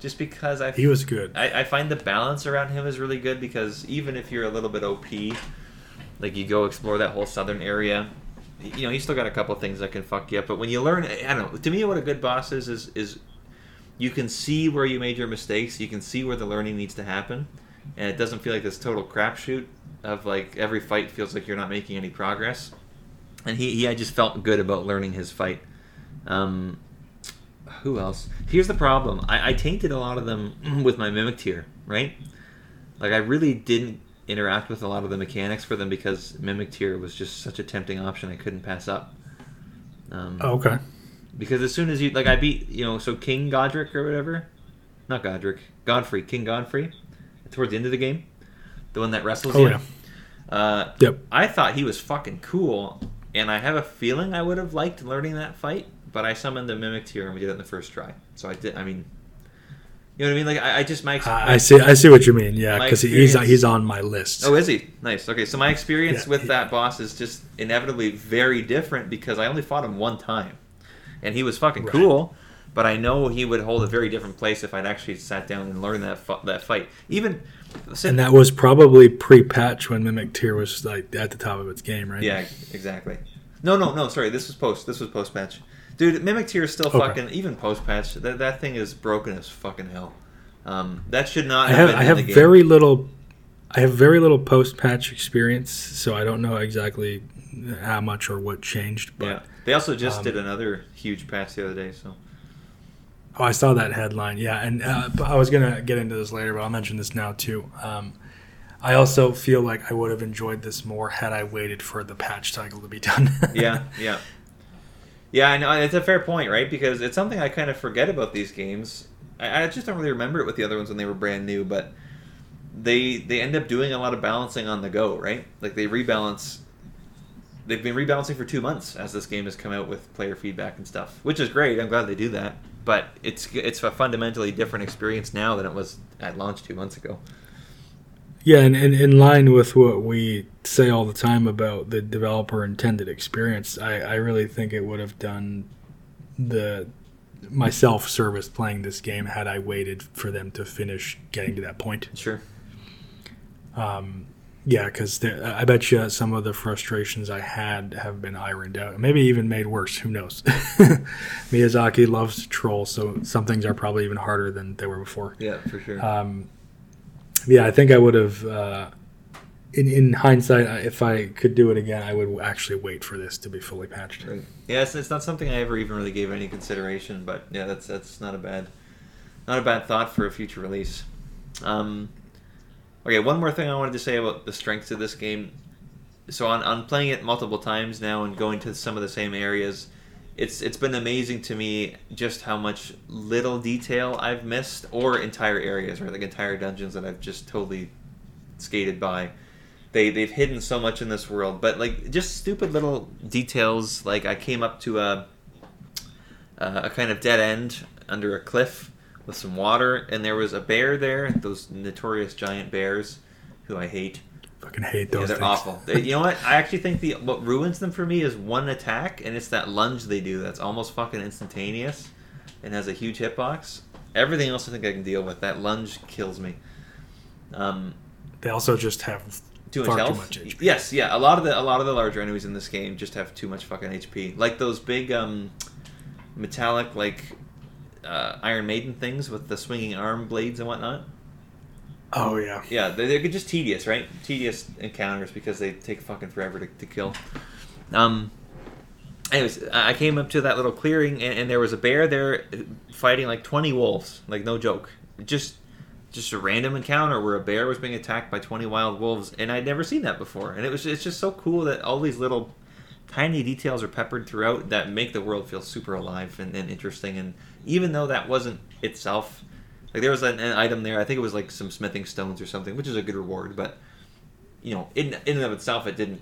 Just because he was good. I find the balance around him is really good because even if you're a little bit OP, like you go explore that whole southern area, you know, you still got a couple of things that can fuck you up. But when you learn, I don't know, to me what a good boss is you can see where you made your mistakes, you can see where the learning needs to happen, and it doesn't feel like this total crapshoot of like every fight feels like you're not making any progress. And I just felt good about learning his fight. Who else? Here's the problem. I tainted a lot of them with my Mimic Tear, right? Like, I really didn't interact with a lot of the mechanics for them because Mimic Tear was just such a tempting option I couldn't pass up. Okay. Because as soon as you... Like, I beat, you know, so King Godrick or whatever. Not Godrick. Godfrey. King Godfrey. Towards the end of the game. The one that wrestles you. Yeah. Yep. I thought he was fucking cool, and I have a feeling I would have liked learning that fight. But I summoned the Mimic Tear and we did it in the first try. So I did. I mean, you know what I mean? Like I just my. I see what you mean. Yeah, because he's on my list. Oh, is he? Nice. Okay, so my experience with that boss is just inevitably very different because I only fought him one time, and he was fucking cool. But I know he would hold a very different place if I'd actually sat down and learned that fight. Even. And that was probably pre-patch when Mimic Tear was like at the top of its game, right? Yeah, exactly. No. Sorry, this was post-patch. Dude, Mimic Tear is still fucking, even post-patch, that thing is broken as fucking hell. That should not have been in the game. I have very little post-patch experience, so I don't know exactly how much or what changed. But yeah. They also just did another huge patch the other day, so... Oh, I saw that headline, yeah. And I was going to get into this later, but I'll mention this now, too. I also feel like I would have enjoyed this more had I waited for the patch cycle to be done. Yeah. Yeah, I know. It's a fair point, right? Because it's something I kind of forget about these games. I just don't really remember it with the other ones when they were brand new, but they end up doing a lot of balancing on the go, right? Like they rebalance. They've been rebalancing for 2 months as this game has come out with player feedback and stuff, which is great. I'm glad they do that. But it's a fundamentally different experience now than it was at launch 2 months ago. Yeah, and in line with what we say all the time about the developer-intended experience, I really think it would have done myself service playing this game had I waited for them to finish getting to that point. Sure. Yeah, because I bet you some of the frustrations I had have been ironed out, maybe even made worse. Who knows? Miyazaki loves to troll, so some things are probably even harder than they were before. Yeah, for sure. Yeah, I think I would have, in hindsight, if I could do it again, I would actually wait for this to be fully patched. Right. Yeah, it's not something I ever even really gave any consideration, but yeah, that's not a bad thought for a future release. Okay, one more thing I wanted to say about the strengths of this game. So on playing it multiple times now and going to some of the same areas, it's been amazing to me just how much little detail I've missed, or entire areas, right? Like entire dungeons that I've just totally skated by. They've hidden so much in this world, but like just stupid little details. Like I came up to a kind of dead end under a cliff with some water, and there was a bear there. Those notorious giant bears, who I hate. Fucking hate those. Yeah, they're awful. You know what? I actually think what ruins them for me is one attack, and it's that lunge they do that's almost fucking instantaneous, and has a huge hitbox. Everything else I think I can deal with. That lunge kills me. They also just have too much HP. Yes, yeah. A lot of the larger enemies in this game just have too much fucking HP. Like those big metallic Iron Maiden things with the swinging arm blades and whatnot. Oh, yeah. Yeah, they're just tedious, right? Tedious encounters because they take fucking forever to kill. Anyways, I came up to that little clearing, and there was a bear there fighting like 20 wolves. Like, no joke. Just a random encounter where a bear was being attacked by 20 wild wolves, and I'd never seen that before. And it's just so cool that all these little tiny details are peppered throughout that make the world feel super alive and interesting. And even though that wasn't itself... Like there was an item there, I think it was like some smithing stones or something, which is a good reward, but you know, in and of itself it didn't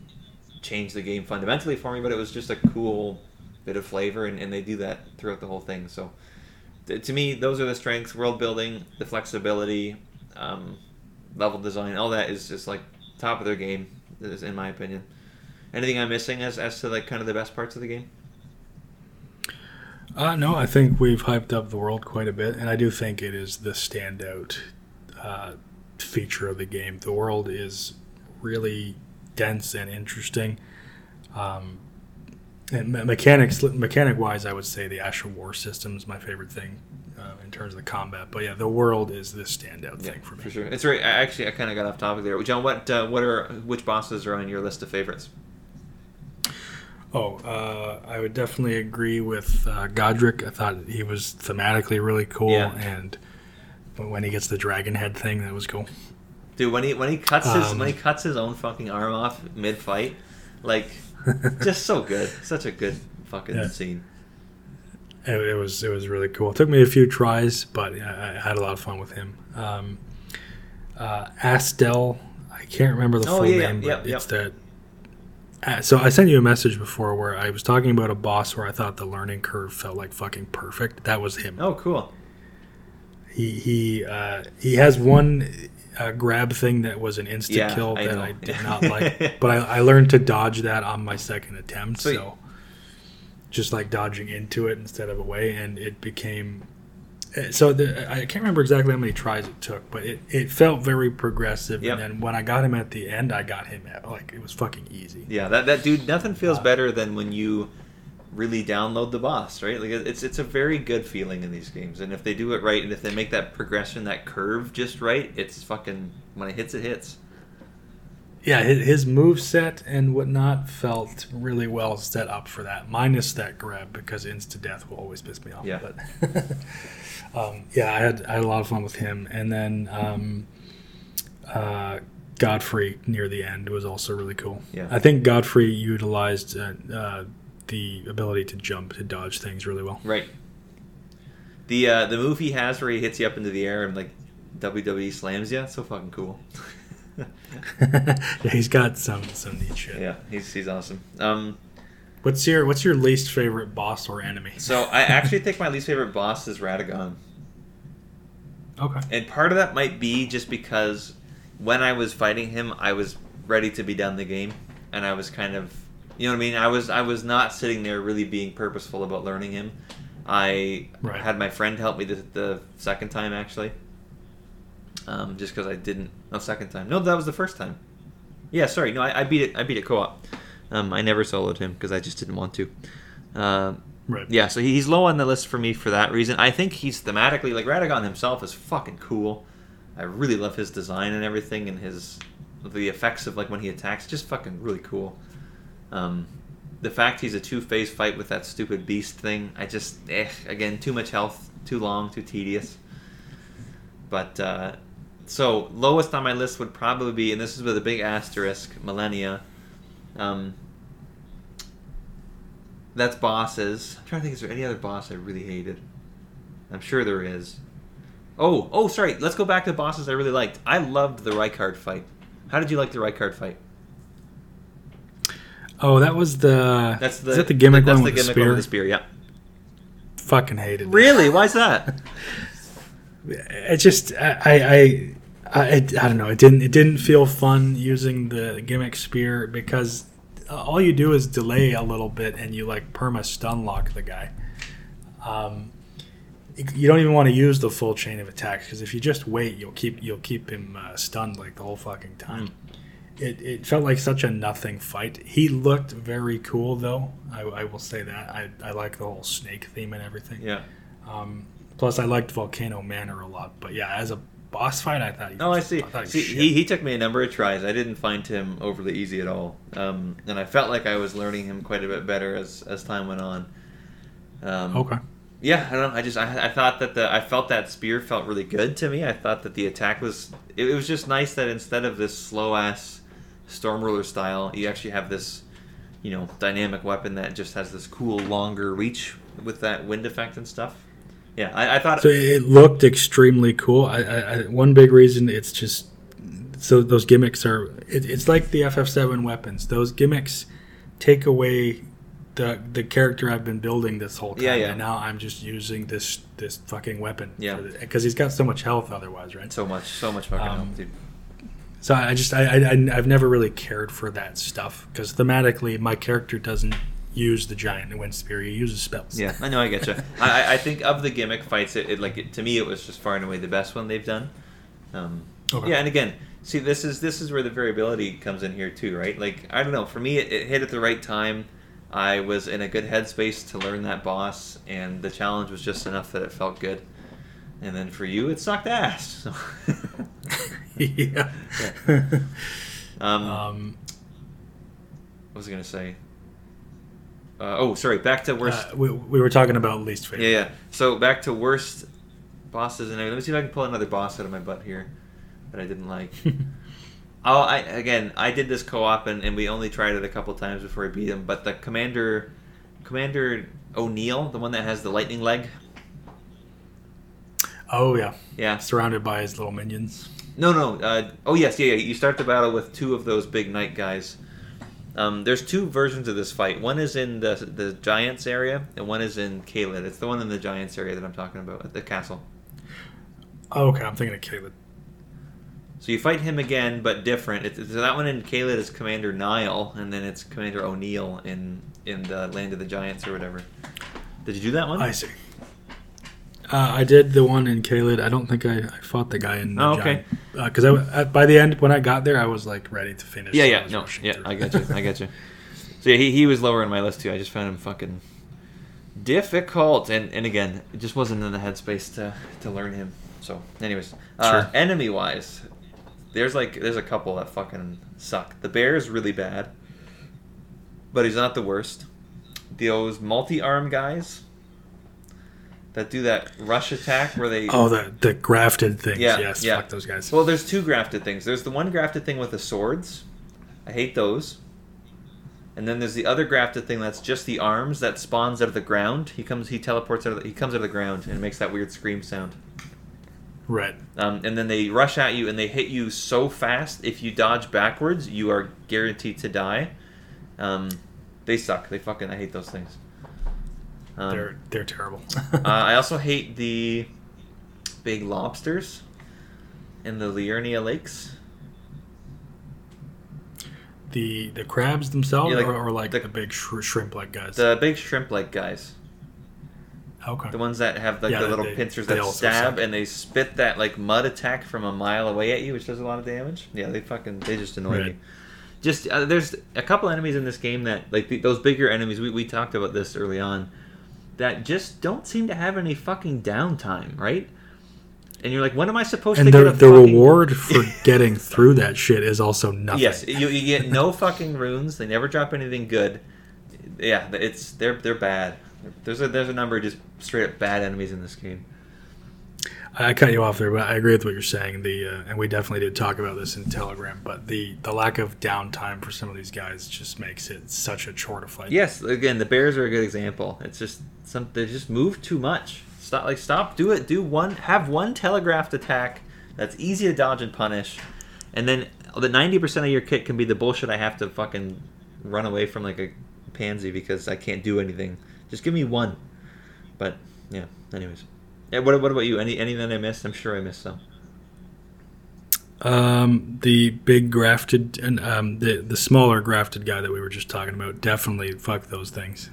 change the game fundamentally for me, but it was just a cool bit of flavor, and they do that throughout the whole thing. So to me, those are the strengths: world building, the flexibility, level design, all that is just like top of their game, is in my opinion. Anything I'm missing as to like kind of the best parts of the game? No, I think we've hyped up the world quite a bit, and I do think it is the standout feature of the game. The world is really dense and interesting. And mechanic-wise, I would say the Astral War system is my favorite thing in terms of the combat. But yeah, the world is the standout thing for me. For sure. It's right. Actually, I kind of got off topic there. John, which bosses are on your list of favorites? Oh, I would definitely agree with Godrick. I thought he was thematically really cool, and when he gets the dragon head thing, that was cool. Dude, when he cuts his own fucking arm off mid fight, like just so good, such a good fucking scene. It was really cool. It took me a few tries, but I had a lot of fun with him. Astell, I can't remember the full name, but it's that. So I sent you a message before where I was talking about a boss where I thought the learning curve felt like fucking perfect. That was him. Oh, cool. He has one grab thing that was an insta kill that I did not like, but I learned to dodge that on my second attempt. Sweet. So just like dodging into it instead of away, and it became. So I can't remember exactly how many tries it took, but it felt very progressive. Yep. And then when I got him at the end, I got him at, like, it was fucking easy. Yeah, that dude, nothing feels better than when you really download the boss, right? Like it's a very good feeling in these games, and if they do it right, and if they make that progression, that curve just right, it's fucking, when it hits, it hits. Yeah, his moveset and whatnot felt really well set up for that, minus that grab, because insta-death will always piss me off. Yeah. But I had a lot of fun with him. And then Godfrey near the end was also really cool. Yeah. I think Godfrey utilized the ability to jump, to dodge things really well. Right. The move he has where he hits you up into the air and like WWE slams you, it's so fucking cool. Yeah, he's got some neat shit. Yeah, he's awesome. What's your least favorite boss or enemy? So I actually think my least favorite boss is Radagon. Okay. And part of that might be just because when I was fighting him, I was ready to be done the game, and I was kind of, you know what I mean? I was not sitting there really being purposeful about learning him. I had my friend help me the second time actually. Just because I didn't. No, second time. No, that was the first time. Yeah, sorry. No, I beat it. I beat it co-op. I never soloed him because I just didn't want to. Right. Yeah. So he's low on the list for me for that reason. I think he's thematically, like, Radagon himself is fucking cool. I really love his design and everything, and the effects of like when he attacks, just fucking really cool. The fact he's a two-phase fight with that stupid beast thing, I just again, too much health, too long, too tedious. But, so, lowest on my list would probably be, and this is with a big asterisk, Malenia. That's bosses. I'm trying to think, is there any other boss I really hated? I'm sure there is. Oh, sorry. Let's go back to the bosses I really liked. I loved the Rykard fight. How did you like the Rykard fight? Oh, that was the... Is that the gimmick one with the spear? That's the gimmick one with the spear, yeah. Fucking hated it. Really? Why's that? It just... I don't know. It didn't feel fun using the gimmick spear because all you do is delay a little bit and you like perma stun lock the guy. You don't even want to use the full chain of attacks because if you just wait, you'll keep him stunned like the whole fucking time. It felt like such a nothing fight. He looked very cool though. I will say that. I like the whole snake theme and everything. Yeah. Plus I liked Volcano Manor a lot. But yeah, as a boss fight, I thought. Oh, I see. He took me a number of tries. I didn't find him overly easy at all, and I felt like I was learning him quite a bit better as time went on. Okay. Yeah, I don't know. I thought that that spear felt really good to me. I thought that the attack was. It was just nice that instead of this slow ass Storm Ruler style, you actually have this, dynamic weapon that just has this cool longer reach with that wind effect and stuff. Yeah, I thought... So it looked extremely cool. One big reason it's just... So those gimmicks are... It's like the FF7 weapons. Those gimmicks take away the character I've been building this whole time. Yeah. And now I'm just using this fucking weapon. Yeah. Because he's got so much health otherwise, right? So much fucking health, dude. So I just... I've never really cared for that stuff. Because thematically, my character doesn't... use the giant wind spear. He uses spells. Yeah, I know. I getcha. I think of the gimmick fights, to me it was just far and away the best one they've done. Okay. Yeah, and again, see, this is where the variability comes in here too, right? Like, I don't know. For me, it hit at the right time. I was in a good headspace to learn that boss, and the challenge was just enough that it felt good. And then for you, it sucked ass. So. Yeah. What was I gonna say? Back to worst. We were talking about least favorite. Yeah. So back to worst bosses and everything. Let me see if I can pull another boss out of my butt here that I didn't like. I did this co-op and we only tried it a couple times before I beat him. But the Commander O'Neill, the one that has the lightning leg. Oh yeah. Yeah. Surrounded by his little minions. No. Oh yes. You start the battle with two of those big knight guys. There's two versions of this fight. One is in the Giants area, and one is in Caelid. It's the one in the Giants area that I'm talking about, at the castle. Oh, okay, I'm thinking of Caelid. So you fight him again, but different. So that one in Caelid is Commander Niall, and then it's Commander O'Neill in the Land of the Giants or whatever. Did you do that one? I see. I did the one in Caelid. I don't think I fought the guy in the Giant. Because by the end, when I got there, I was like ready to finish. I got you. So yeah, he was lower on my list too. I just found him fucking difficult, and again, it just wasn't in the headspace to learn him. So, anyways, sure. Enemy wise, there's a couple that fucking suck. The bear is really bad, but he's not the worst. Those multi-arm guys. That do that rush attack where they... Oh, the grafted things. Yeah, yes, yeah. Fuck those guys. Well, there's two grafted things. There's the one grafted thing with the swords. I hate those. And then there's the other grafted thing that's just the arms that spawns out of the ground. He comes out of the ground and makes that weird scream sound. Right. And then they rush at you and they hit you so fast, if you dodge backwards, you are guaranteed to die. They suck. I hate those things. They're terrible. I also hate the big lobsters in the Liurnia Lakes. The crabs themselves, yeah, the big shrimp-like guys? The big shrimp-like guys. Okay. The ones that have the little pincers that stab and they spit that mud attack from a mile away at you, which does a lot of damage. Yeah, they just annoy me. Just there's a couple enemies in this game that those bigger enemies. We talked about this early on. That just don't seem to have any fucking downtime, right? And you're like, when am I supposed to get a the fucking... reward for getting through that shit is also nothing. Yes, you get no fucking runes. They never drop anything good. Yeah, they're bad. There's a number of just straight up bad enemies in this game. I cut you off there, but I agree with what you're saying. And we definitely did talk about this in Telegram, but the lack of downtime for some of these guys just makes it such a chore to fight. Yes, again, the bears are a good example. It's just they just move too much. Stop. Have one telegraphed attack that's easy to dodge and punish, and then the 90% of your kit can be the bullshit I have to fucking run away from like a pansy because I can't do anything. Just give me one. But yeah. Anyways. Yeah, what about you? Anything I missed? I'm sure I missed some. The big grafted and the smaller grafted guy that we were just talking about, definitely fuck those things.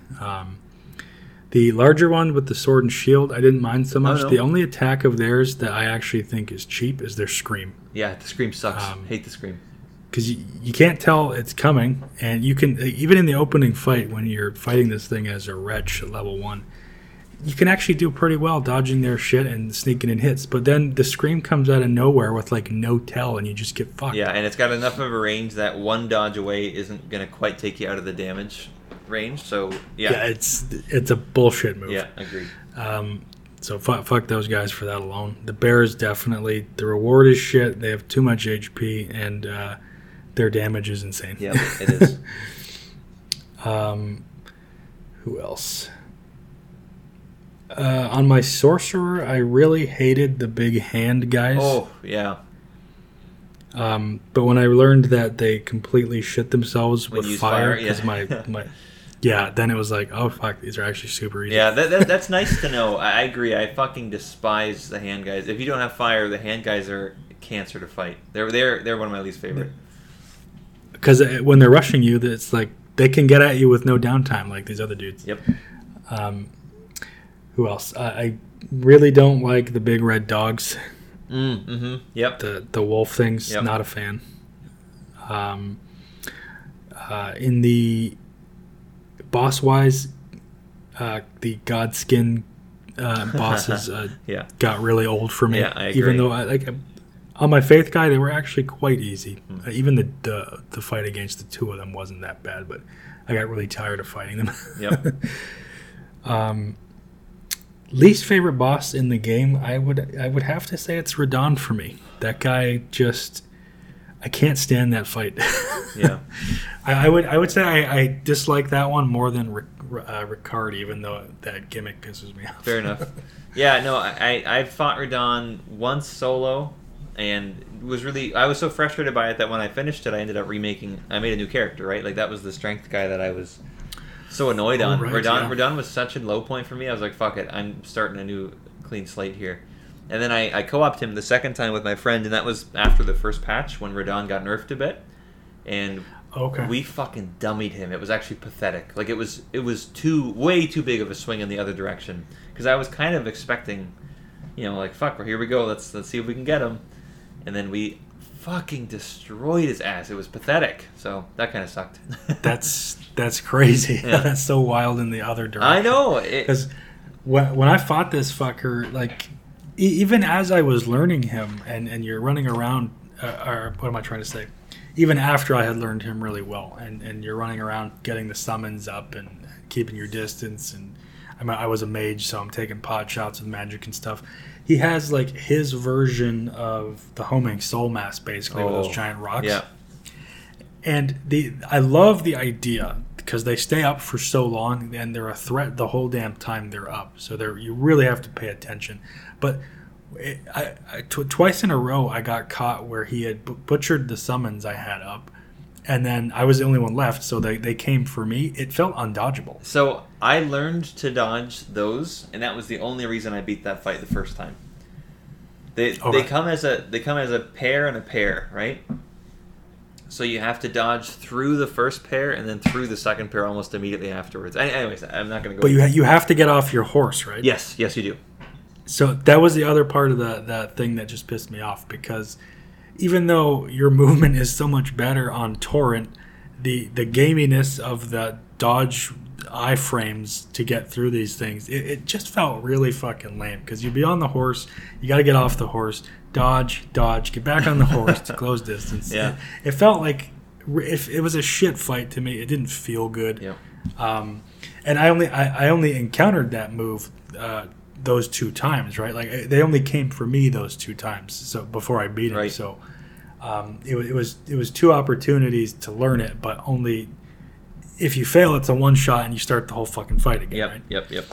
The larger one with the sword and shield, I didn't mind so much. No. The only attack of theirs that I actually think is cheap is their scream. Yeah, the scream sucks. Hate the scream. Because you can't tell it's coming, and you can even in the opening fight when you're fighting this thing as a wretch at level 1. You can actually do pretty well dodging their shit and sneaking in hits, but then the scream comes out of nowhere with like no tell, and you just get fucked. Yeah, and it's got enough of a range that one dodge away isn't gonna quite take you out of the damage range. So yeah it's a bullshit move. Yeah, agreed. So fuck those guys for that alone. The bears definitely the reward is shit. They have too much HP, and their damage is insane. Yeah, it is. Who else? On my sorcerer, I really hated the big hand guys. Oh, yeah. But when I learned that they completely shit themselves with fire, because then it was like, oh, fuck, these are actually super easy. Yeah, that's nice to know. I agree. I fucking despise the hand guys. If you don't have fire, the hand guys are cancer to fight. They're one of my least favorite. Because when they're rushing you, it's like they can get at you with no downtime like these other dudes. Yep. Who else? I really don't like the big red dogs. Mm-hmm. Yep. The wolf things. Yep. Not a fan. In the boss wise, the Godskin bosses got really old for me. Yeah, I agree. Even though on my faith guy, they were actually quite easy. Even the fight against the two of them wasn't that bad, but I got really tired of fighting them. Yep. Least favorite boss in the game, I would have to say it's Radahn for me. That guy just, I can't stand that fight. Yeah, I would say I dislike that one more than Rykard, even though that gimmick pisses me off. Fair enough. Yeah, no, I fought Radahn once solo, and I was so frustrated by it that when I finished it, I ended up I made a new character, right? Like that was the strength guy that I was so annoyed on. Right, Radahn was such a low point for me. I was like, fuck it, I'm starting a new clean slate here. And then I co-opted him the second time with my friend, and that was after the first patch when Radahn got nerfed a bit. And we fucking dummied him. It was actually pathetic. Like it was way too big of a swing in the other direction, because I was kind of expecting, like, fuck, well, here we go. Let's see if we can get him. And then we fucking destroyed his ass. It was pathetic. So that kind of sucked. That's crazy. Yeah. That's so wild in the other direction. I know. Because when I fought this fucker, like even as I was learning him, and you're running around, or what am I trying to say? Even after I had learned him really well, and you're running around getting the summons up and keeping your distance, and I was a mage, so I'm taking pot shots with magic and stuff. He has like his version of the homing soul mask, basically, with those giant rocks. Yeah. And I love the idea because they stay up for so long, and they're a threat the whole damn time they're up. So you really have to pay attention. But twice in a row, I got caught where he had butchered the summons I had up, and then I was the only one left, so they came for me. It felt undodgeable. So I learned to dodge those, and that was the only reason I beat that fight the first time. They come as a pair and a pair, right? So you have to dodge through the first pair and then through the second pair almost immediately afterwards. Anyways, I'm not going to go. But you have to get off your horse, right? Yes, you do. So that was the other part of that thing that just pissed me off, because even though your movement is so much better on Torrent, the gaminess of the dodge iframes to get through these things, it just felt really fucking lame, because you'd be on the horse, you got to get off the horse, dodge, get back on the horse to close distance. Yeah. It felt like if it was a shit fight to me. It didn't feel good. Yeah. And I only encountered that move those two times, right? Like, they only came for me those two times, so before I beat him. Right. So it was two opportunities to learn it, but only if you fail, it's a one shot and you start the whole fucking fight again. Yep, right? Yep.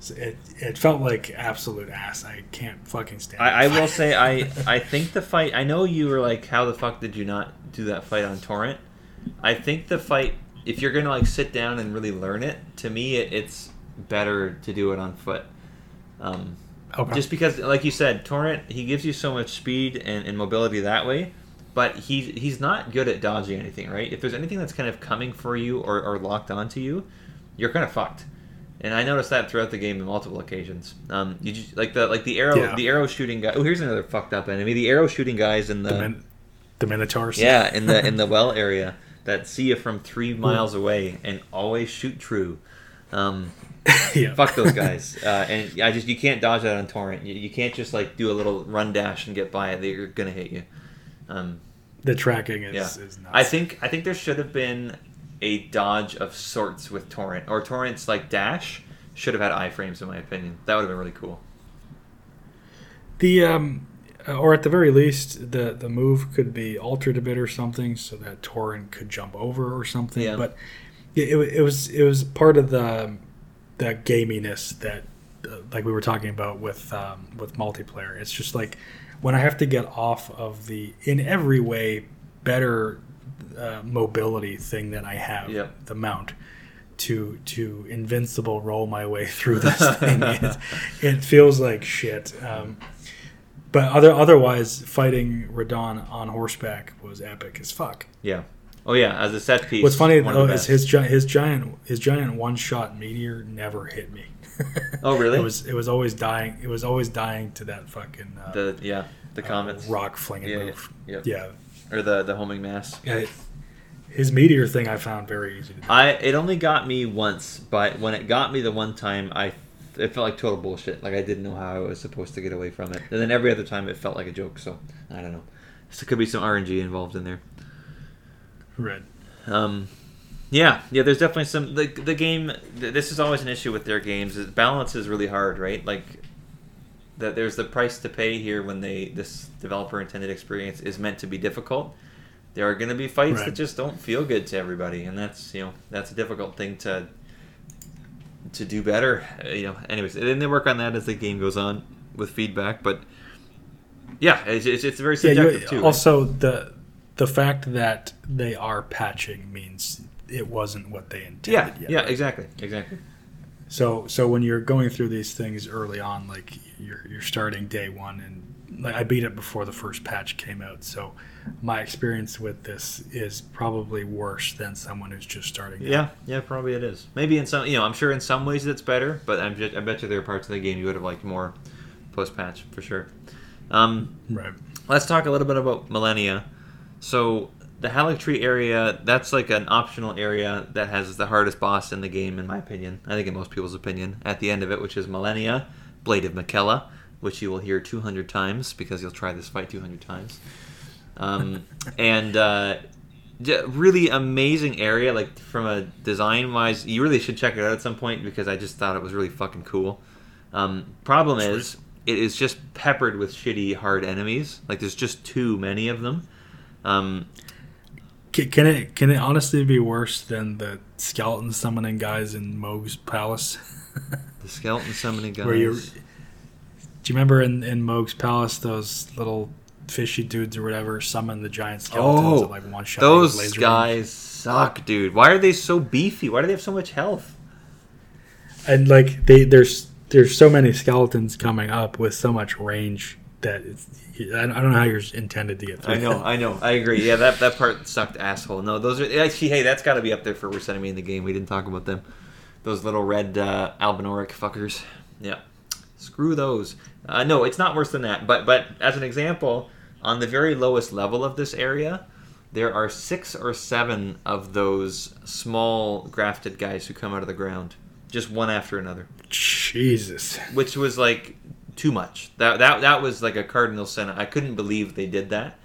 So it felt like absolute ass. I can't fucking stand it. I will say, I think the fight, I know you were like, how the fuck did you not do that fight on Torrent? I think the fight, if you're gonna like sit down and really learn it, to me it's better to do it on foot. Okay. Just because, like you said, Torrent, he gives you so much speed and mobility that way, but he's not good at dodging anything, right? If there's anything that's kind of coming for you or locked onto you, you're kind of fucked. And I noticed that throughout the game on multiple occasions. You just, like the arrow, yeah. The arrow shooting guy. Oh, here's another fucked up enemy. The arrow shooting guys in the Minotaurs. Yeah, in the well area that see you from 3 miles away and always shoot true. Yeah. Fuck those guys. And I just, you can't dodge that on Torrent. You can't just like do a little run dash and get by it. They're gonna hit you. The tracking is nuts. I think there should have been a dodge of sorts with Torrent, or Torrent's like dash should have had iframes, in my opinion. That would have been really cool. The or at the very least, the move could be altered a bit or something, so that Torrent could jump over or something. Yeah. But it was part of the gaminess that like we were talking about with multiplayer. It's just like when I have to get off of the in every way better. Mobility thing that I have, yep. The mount to invincible roll my way through this thing. It feels like shit. But otherwise, fighting Radahn on horseback was epic as fuck. Yeah. Oh yeah. As a set piece. What's funny though is his giant one shot meteor never hit me. Oh really? It was always dying. It was always dying to that fucking the comets rock flinging move. Yeah. Or the homing mass. Yeah, his meteor thing I found very easy to do. It only got me once, but when it got me the one time, it felt like total bullshit. Like I didn't know how I was supposed to get away from it. And then every other time it felt like a joke, so I don't know. So there could be some RNG involved in there. Right. Yeah, there's definitely some... The game... This is always an issue with their games. Balance is really hard, right? Like... that there's the price to pay here when this developer intended experience is meant to be difficult. There are going to be fights that just don't feel good to everybody, and that's a difficult thing to do better. Anyways, and then they work on that as the game goes on with feedback. But yeah, it's very subjective too. Also, right? the fact that they are patching means it wasn't what they intended. Yeah, exactly. So when you're going through these things early on, like you're starting day one, and like I beat it before the first patch came out, so my experience with this is probably worse than someone who's just starting. Yeah, probably it is. Maybe in some, I'm sure in some ways it's better, but I bet you there are parts of the game you would have liked more post patch for sure. Right. Let's talk a little bit about Malenia. So the Halightree area, that's like an optional area that has the hardest boss in the game, in my opinion. I think in most people's opinion. At the end of it, which is Malenia, Blade of Makella, which you will hear 200 times because you'll try this fight 200 times. And really amazing area, like from a design-wise, you really should check it out at some point because I just thought it was really fucking cool. Problem is, it is just peppered with shitty, hard enemies. Like there's just too many of them. Can it honestly be worse than the skeleton summoning guys in Mohg's palace? The skeleton summoning guys. Do you remember in Mohg's palace those little fishy dudes or whatever summon the giant skeletons at like one shot? Those guys suck, dude. Why are they so beefy? Why do they have so much health? And like there's so many skeletons coming up with so much range. That I don't know how you're intended to get through. I know. I agree. Yeah, that part sucked asshole. No, those are... Actually, hey, that's got to be up there for worst enemy in the game. We didn't talk about them. Those little red Albinoric fuckers. Yeah. Screw those. No, it's not worse than that. But as an example, on the very lowest level of this area, there are 6 or 7 of those small grafted guys who come out of the ground. Just one after another. Jesus. Which was like... too much. That was like a cardinal sin. I couldn't believe they did that.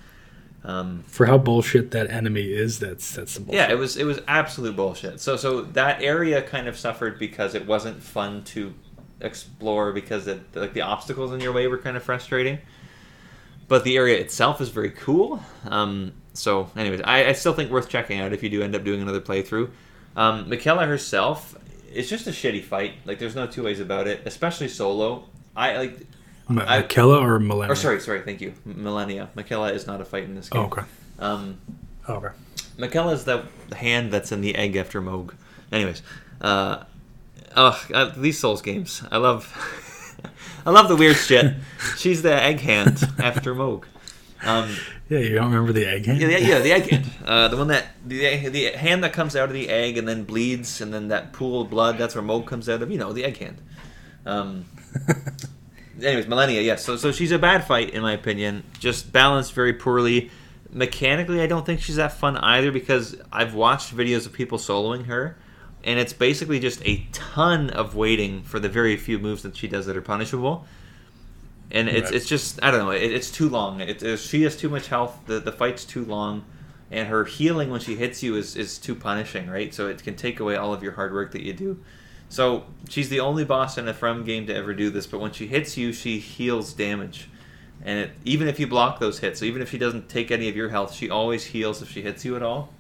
For how bullshit that enemy is, that's some bullshit. Yeah, it was absolute bullshit. So that area kind of suffered because it wasn't fun to explore because it, like, the obstacles in your way were kind of frustrating. But the area itself is very cool. So, anyways, I still think worth checking out if you do end up doing another playthrough. Mikella herself, it's just a shitty fight. Like, there's no two ways about it, especially solo. Mikella or Malenia? Oh, sorry, thank you. Malenia. Mikella is not a fight in this game. Oh, okay. Okay. Mikella is the hand that's in the egg after Mohg. Anyways, these Souls games. I love the weird shit. She's the egg hand after Mohg. Yeah, you don't remember the egg hand? Yeah, the egg hand. The one that the hand that comes out of the egg and then bleeds, and then that pool of blood, that's where Mohg comes out of. You know, the egg hand. Anyways, Malenia, yes. So she's a bad fight in my opinion. Just balanced very poorly. Mechanically, I don't think she's that fun either, because I've watched videos of people soloing her, and it's basically just a ton of waiting for the very few moves that she does that are punishable. And it's just, I don't know, it's too long. She has too much health, the fight's too long, and her healing when she hits you is too punishing, right? So it can take away all of your hard work that you do. So she's the only boss in a From game to ever do this, but when she hits you, she heals damage. And even if you block those hits, so even if she doesn't take any of your health, she always heals if she hits you at all.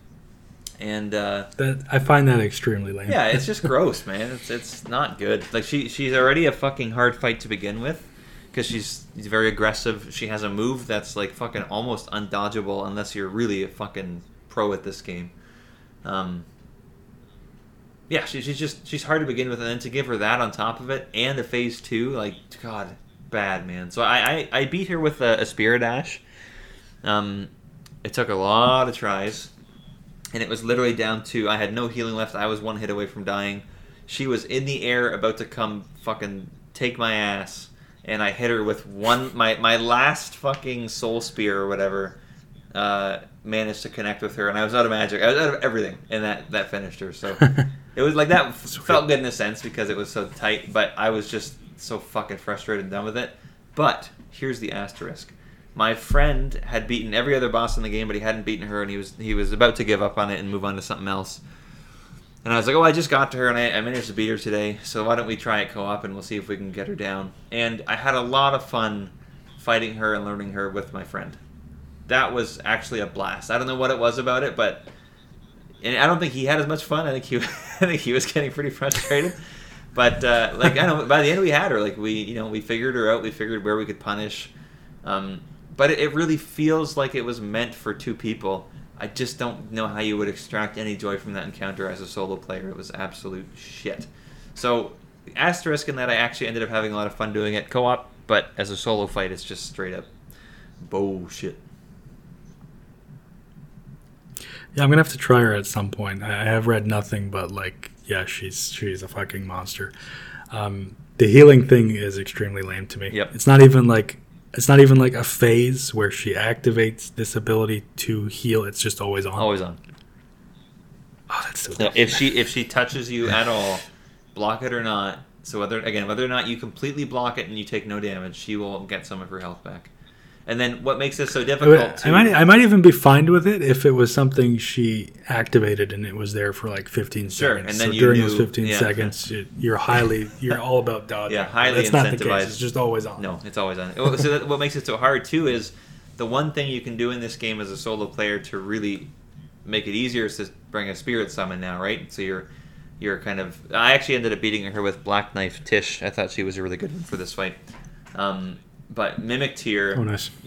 And I find that extremely lame. Yeah, it's just gross, man. It's not good. Like, she's already a fucking hard fight to begin with, because she's very aggressive. She has a move that's like fucking almost undodgeable unless you're really a fucking pro at this game. Yeah, she's hard to begin with, and then to give her that on top of it and a phase 2, like, God, bad, man. So I beat her with a Spirit Ash. It took a lot of tries, and it was literally down to I had no healing left. I was one hit away from dying. She was in the air about to come fucking take my ass, and I hit her with my last fucking soul spear or whatever. Managed to connect with her, and I was out of magic. I was out of everything, and that finished her. So it was like that felt good in a sense because it was so tight, but I was just so fucking frustrated and done with it. But here's the asterisk: my friend had beaten every other boss in the game, but he hadn't beaten her, and he was about to give up on it and move on to something else. And I was like, oh, I just got to her, and I managed to beat her today, so why don't we try it co-op, and we'll see if we can get her down. And I had a lot of fun fighting her and learning her with my friend. That was actually a blast. I don't know what it was about it, and I don't think he had as much fun. I think he was getting pretty frustrated. But I don't know, by the end we had her. Like, we figured her out. We figured where we could punish. But it really feels like it was meant for two people. I just don't know how you would extract any joy from that encounter as a solo player. It was absolute shit. So, asterisk in that I actually ended up having a lot of fun doing it co-op, but as a solo fight, it's just straight up bullshit. Yeah, I'm going to have to try her at some point. I have read nothing but, like, yeah, she's a fucking monster. The healing thing is extremely lame to me. Yep. It's not even like a phase where she activates this ability to heal. It's just always on. Always on. Oh, that's so cool. If she touches you at all, block it or not, so whether or not you completely block it and you take no damage, she will get some of her health back. And then what makes this so difficult too? I might even be fine with it if it was something she activated and it was there for like 15 sure. seconds. And then so during those 15 seconds, you're all about dodging. Yeah, highly incentivized. Not the case. It's just always on. No, it's always on. So what makes it so hard too is the one thing you can do in this game as a solo player to really make it easier is to bring a spirit summon now, right? So you're kind of. I actually ended up beating her with Black Knife Tish. I thought she was a really good one for this fight. But Mimic Tear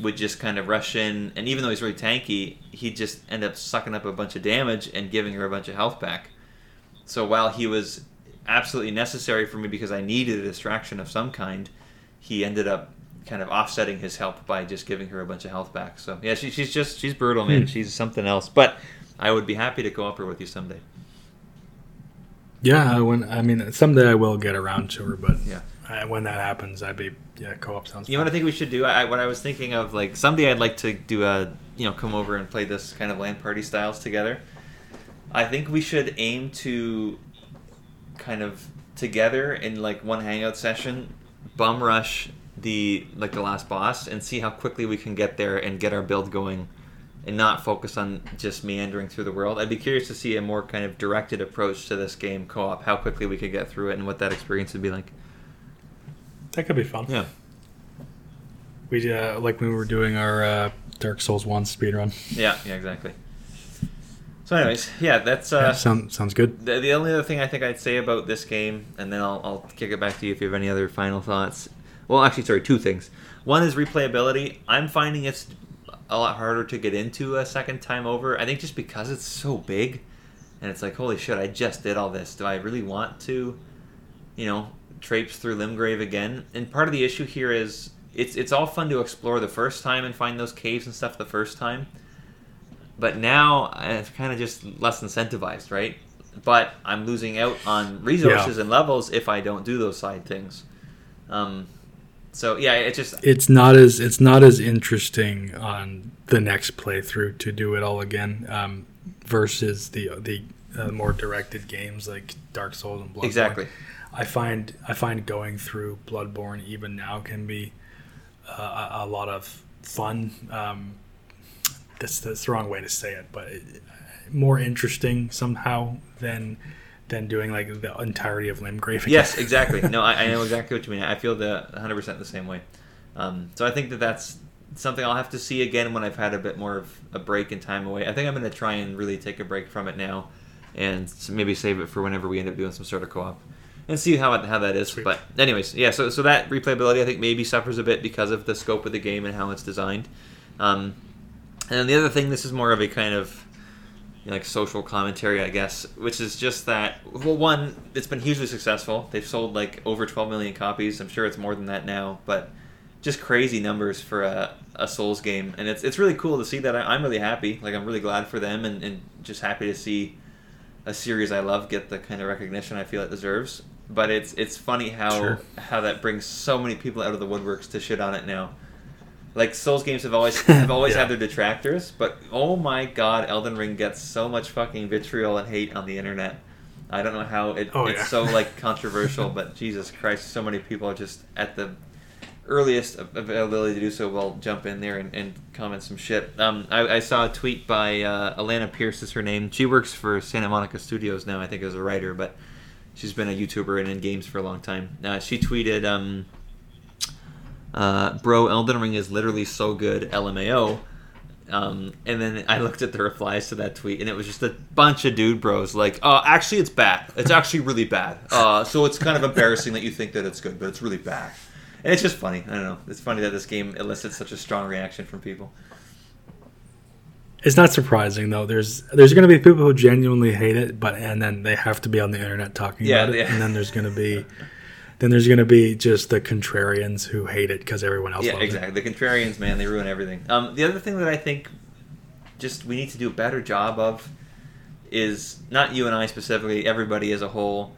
would just kind of rush in, and even though he's really tanky, he'd just end up sucking up a bunch of damage and giving her a bunch of health back. So while he was absolutely necessary for me because I needed a distraction of some kind, he ended up kind of offsetting his help by just giving her a bunch of health back. So yeah, she's brutal, man. She's something else. But I would be happy to co-op her with you someday. Yeah, someday I will get around to her, but yeah. When that happens, co-op sounds fun. You know what I think we should do? What I was thinking of, like, someday I'd like to do come over and play this kind of LAN party styles together. I think we should aim to kind of together in, like, one hangout session, bum rush the last boss and see how quickly we can get there and get our build going and not focus on just meandering through the world. I'd be curious to see a more kind of directed approach to this game co-op, how quickly we could get through it and what that experience would be like. That could be fun. Yeah. We like when we were doing our Dark Souls 1 speedrun. Yeah, exactly. So anyways, yeah, that's... sounds good. The only other thing I think I'd say about this game, and then I'll kick it back to you if you have any other final thoughts. Well, actually, sorry, two things. One is replayability. I'm finding it's a lot harder to get into a second time over. I think just because it's so big, and it's like, holy shit, I just did all this. Do I really want to, traipse through Limgrave again? And part of the issue here is it's all fun to explore the first time and find those caves and stuff the first time. But now it's kind of just less incentivized, right? But I'm losing out on resources and levels if I don't do those side things. So yeah, it's not as interesting on the next playthrough to do it all again versus the more directed games like Dark Souls and Bloodborne. Exactly. I find going through Bloodborne even now can be a lot of fun. That's the wrong way to say it, but more interesting somehow than doing like the entirety of Limgrave. Yes, exactly. No, I know exactly what you mean. I feel 100% the same way. So I think that's something I'll have to see again when I've had a bit more of a break and time away. I think I'm going to try and really take a break from it now, and maybe save it for whenever we end up doing some sort of co-op and see how that is. Sweet. But anyways, yeah. So that replayability I think maybe suffers a bit because of the scope of the game and how it's designed. And then the other thing, this is more of a kind of social commentary, I guess, which is just that, well, one, it's been hugely successful. They've sold like over 12 million copies. I'm sure it's more than that now, but just crazy numbers for a Souls game. And it's really cool to see that. I'm really happy. Like, I'm really glad for them and just happy to see a series I love get the kind of recognition I feel it deserves. But it's funny how that brings so many people out of the woodworks to shit on it now. Like, Souls games have always had their detractors, but oh my god, Elden Ring gets so much fucking vitriol and hate on the internet. I don't know how it's so like controversial, but Jesus Christ, so many people are just at the earliest availability to do so will jump in there and comment some shit. I saw a tweet by Alana Pierce is her name. She works for Santa Monica Studios now, I think, as a writer, but she's been a YouTuber and in games for a long time. She tweeted. Bro, Elden Ring is literally so good, LMAO. And then I looked at the replies to that tweet, and it was just a bunch of dude bros like, actually it's bad. It's actually really bad. So it's kind of embarrassing that you think that it's good, but it's really bad. And it's just funny. I don't know. It's funny that this game elicits such a strong reaction from people. It's not surprising, though. There's going to be people who genuinely hate it, and then they have to be on the internet talking about it. And then there's going to be... Then there's going to be just the contrarians who hate it because everyone else loves it. Yeah, exactly. The contrarians, man, they ruin everything. The other thing that I think just we need to do a better job of is, not you and I specifically, everybody as a whole,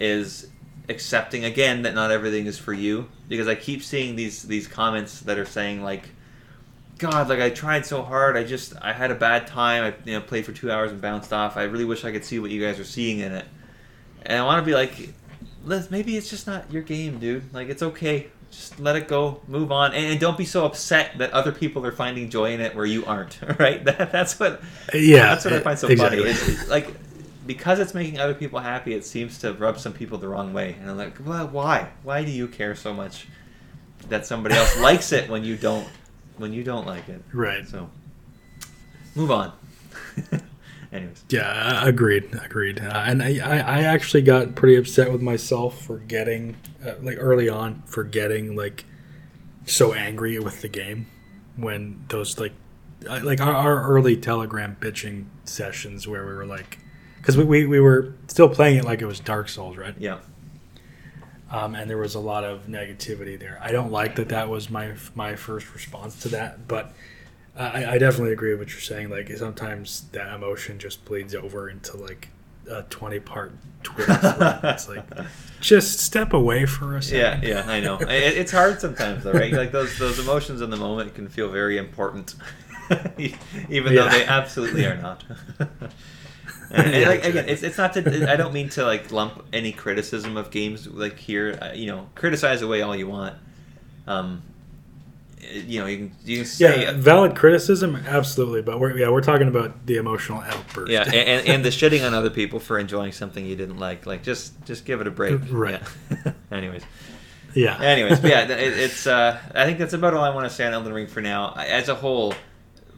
is accepting, again, that not everything is for you. Because I keep seeing these comments that are saying, like, God, like, I tried so hard. I had a bad time. I played for 2 hours and bounced off. I really wish I could see what you guys are seeing in it. And I want to be like... Maybe it's just not your game, dude. Like, it's okay. Just let it go. Move on. And don't be so upset that other people are finding joy in it where you aren't, right? That's what I find so funny. It's like, because it's making other people happy, it seems to rub some people the wrong way. And I'm like, well, why? Why do you care so much that somebody else likes it when you don't like it? Right. So, move on. Anyways. Yeah, agreed. And I actually got pretty upset with myself for getting, early on, so angry with the game when those, our early Telegram bitching sessions where we were, because we were still playing it like it was Dark Souls, right? Yeah. And there was a lot of negativity there. I don't like that was my first response to that, but... I definitely agree with what you're saying. Like, sometimes that emotion just bleeds over into like a 20-part Twitter thread. It's like, just step away for a second. Yeah, I know. It's hard sometimes, though, right? Like those emotions in the moment can feel very important, even though they absolutely are not. And like, again, it's not to. I don't mean to like lump any criticism of games like here. Criticize away all you want. You can say valid criticism, absolutely, but we're talking about the emotional outburst. Yeah, and the shitting on other people for enjoying something you didn't like. Like just give it a break. Right. Yeah. Anyways. Yeah. Anyways, yeah, it's. I think that's about all I want to say on Elden Ring for now. As a whole,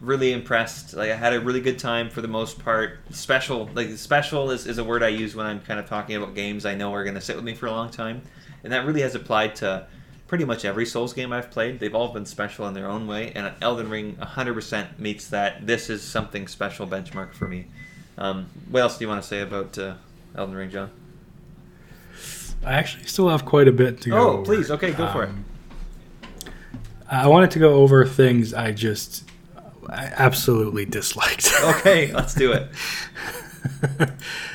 really impressed. Like, I had a really good time for the most part. Special, like special is a word I use when I'm kind of talking about games I know are going to sit with me for a long time, and that really has applied to pretty much every Souls game I've played. They've all been special in their own way, and Elden Ring 100% meets that. This is something special benchmark for me. What else do you want to say about Elden Ring, John? I actually still have quite a bit to go over. Oh, please. Okay, go for it. I wanted to go over things I absolutely disliked. Okay, let's do it.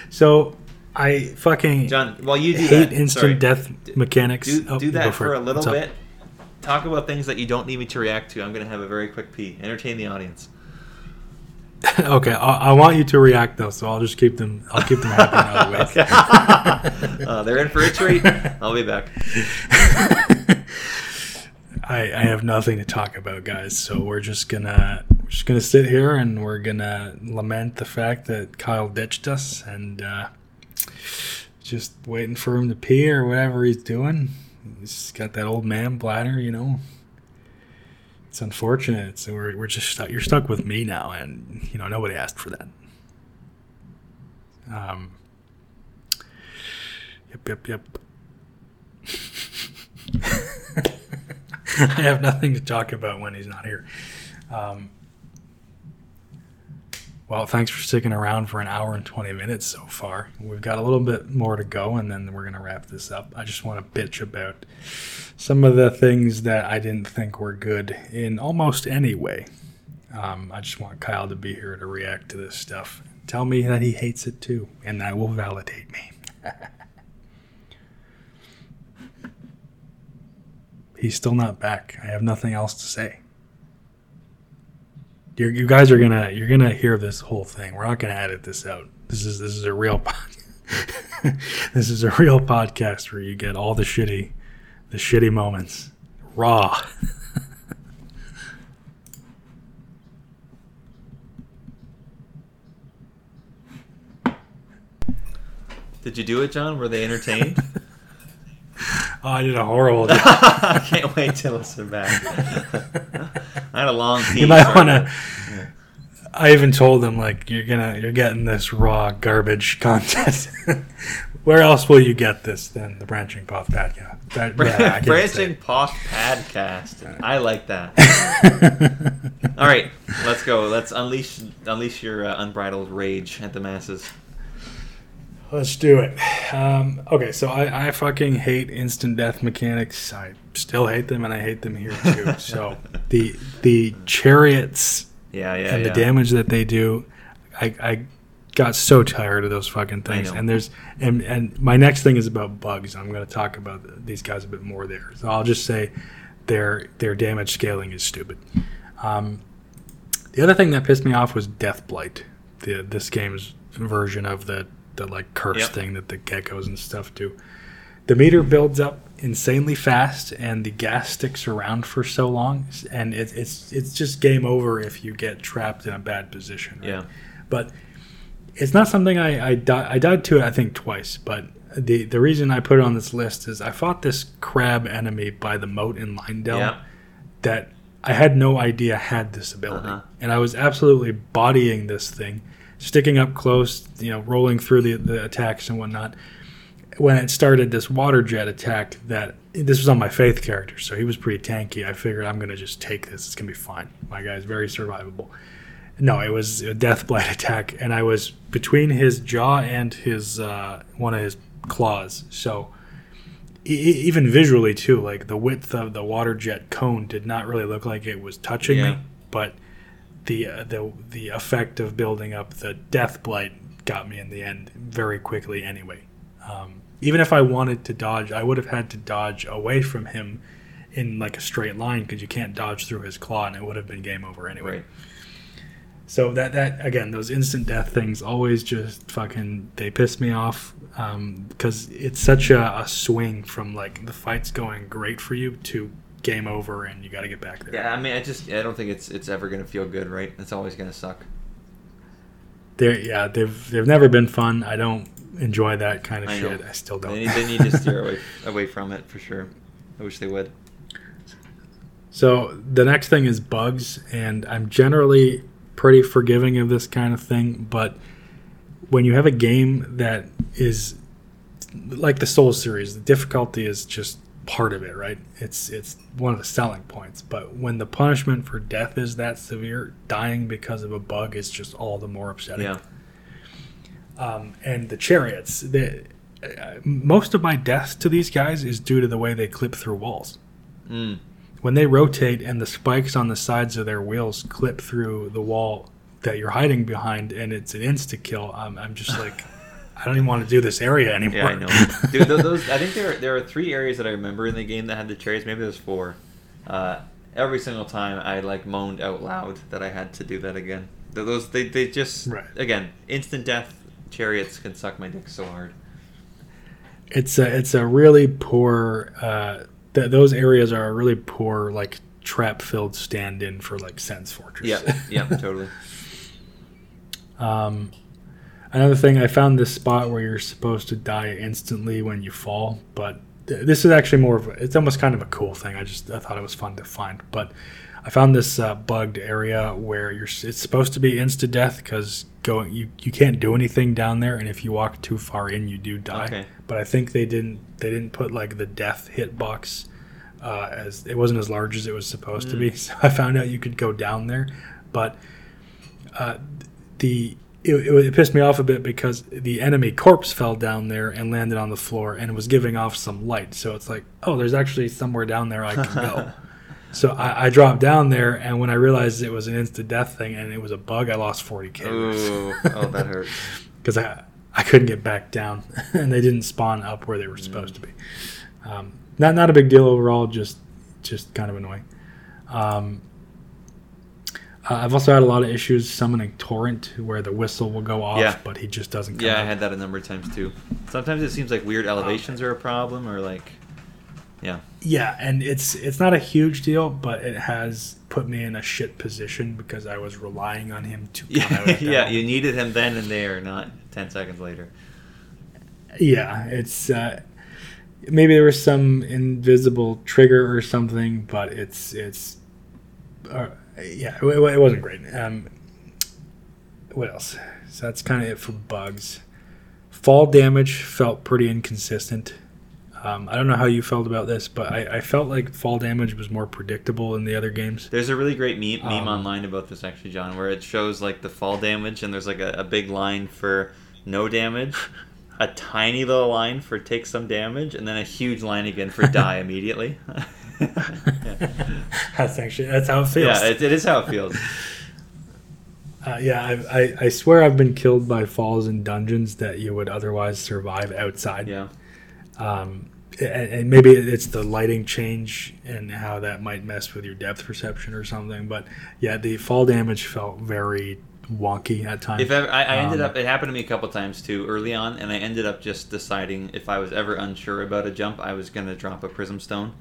So I fucking John, while you do hate that, instant death mechanics. Do that for a little bit. Talk about things that you don't need me to react to. I'm going to have a very quick pee. Entertain the audience. Okay, I want you to react though, so I'll just keep them. I'll keep them happy. Otherwise, they're in for a treat. I'll be back. I have nothing to talk about, guys. So we're just gonna sit here and we're gonna lament the fact that Kyle ditched us and just waiting for him to pee or whatever he's doing. He's got that old man bladder, you know. It's unfortunate. So we're just stuck. You're stuck with me now, and you know nobody asked for that. Yep. I have nothing to talk about when he's not here. Well, thanks for sticking around for an hour and 20 minutes so far. We've got a little bit more to go, and then we're going to wrap this up. I just want to bitch about some of the things that I didn't think were good in almost any way. I just want Kyle to be here to react to this stuff. Tell me that he hates it too, and that will validate me. He's still not back. I have nothing else to say. You guys are gonna hear this whole thing. We're not gonna edit this out. This is a real this is a real podcast where you get all the shitty moments raw. Did you do it, John? Were they entertained? Oh, I did a horrible job. I can't wait to listen back. I had a long pee. You might want to... Yeah. I even told them, like, you're getting this raw garbage content. Where else will you get this than the Branching Path Podcast? Branching Path Podcast. I like that. All right, let's go. Let's unleash your unbridled rage at the masses. Let's do it. Okay, so I fucking hate instant death mechanics. I still hate them, and I hate them here too. So the chariots and the damage that they do, I got so tired of those fucking things. And my next thing is about bugs. I'm going to talk about these guys a bit more there. So I'll just say their damage scaling is stupid. The other thing that pissed me off was Death Blight, this game's version of the like curse thing that the geckos and stuff do. The meter builds up insanely fast, and the gas sticks around for so long, and it's just game over if you get trapped in a bad position. Right? Yeah, but it's not something I died to it. I think twice, but the reason I put it on this list is I fought this crab enemy by the moat in Leyndell that I had no idea had this ability, and I was absolutely bodying this thing. Sticking up close, you know, rolling through the attacks and whatnot. When it started this water jet attack, this was on my Faith character, so he was pretty tanky. I figured I'm going to just take this. It's going to be fine. My guy's very survivable. No, it was a Death Blight attack, and I was between his jaw and his one of his claws. So even visually, too, like the width of the water jet cone did not really look like it was touching me, but... The effect of building up the Death Blight got me in the end very quickly anyway. Even if I wanted to dodge, I would have had to dodge away from him in like a straight line because you can't dodge through his claw, and it would have been game over anyway. Right. So that again, those instant death things always just they piss me off because it's such a swing from like the fight's going great for you to game over and you got to get back there. Yeah, I mean, I don't think it's ever going to feel good, right? It's always going to suck. They've never been fun. I don't enjoy that kind of shit. I still don't. They need to steer away from it for sure. I wish they would. So the next thing is bugs, and I'm generally pretty forgiving of this kind of thing, but when you have a game that is like the Souls series, the difficulty is just part of it, right? It's one of the selling points. But when the punishment for death is that severe, dying because of a bug is just all the more upsetting. Yeah. And the chariots, most of my death to these guys is due to the way they clip through walls. Mm. When they rotate and the spikes on the sides of their wheels clip through the wall that you're hiding behind, and it's an insta-kill, I'm just like, I don't even want to do this area anymore. Yeah, I know. Dude, those, I think there are three areas that I remember in the game that had the cherries. Maybe there's four. Every single time I moaned out loud that I had to do that again. Those they just, right. Again, instant death chariots can suck my dick so hard. It's a really poor... those areas are a really poor, trap-filled stand-in for, Sense Fortress. Yeah, totally. Another thing, I found this spot where you're supposed to die instantly when you fall, but this is actually more of it's almost kind of a cool thing. I thought it was fun to find, but I found this bugged area where it's supposed to be insta-death because you can't do anything down there, and if you walk too far in, you do die. Okay. But I think they didn't put the death hitbox as it wasn't as large as it was supposed to be. So I found out you could go down there, but it pissed me off a bit because the enemy corpse fell down there and landed on the floor and was giving off some light. So it's like, oh, there's actually somewhere down there I can go. So I dropped down there, and when I realized it was an insta-death thing and it was a bug, I lost 40K. Ooh, oh, that hurts. Because I couldn't get back down, and they didn't spawn up where they were supposed to be. Not a big deal overall, just kind of annoying. I've also had a lot of issues summoning Torrent, where the whistle will go off, but he just doesn't come up. I had that a number of times, too. Sometimes it seems like weird elevations are a problem, or Yeah, and it's not a huge deal, but it has put me in a shit position because I was relying on him to come out. You needed him then and there, not 10 seconds later. Yeah, it's maybe there was some invisible trigger or something, but it wasn't great. What else? So that's kind of it for bugs. Fall damage felt pretty inconsistent. I don't know how you felt about this, but I felt like fall damage was more predictable in the other games. There's a really great meme online about this, actually, John, where it shows the fall damage, and there's a big line for no damage, a tiny little line for take some damage, and then a huge line again for die immediately. That's how it feels. Yeah, it is how it feels. I swear I've been killed by falls in dungeons that you would otherwise survive outside. Yeah. And maybe it's the lighting change and how that might mess with your depth perception or something. But yeah, the fall damage felt very wonky at times. I ended up, it happened to me a couple times too early on, and I ended up just deciding if I was ever unsure about a jump, I was going to drop a prism stone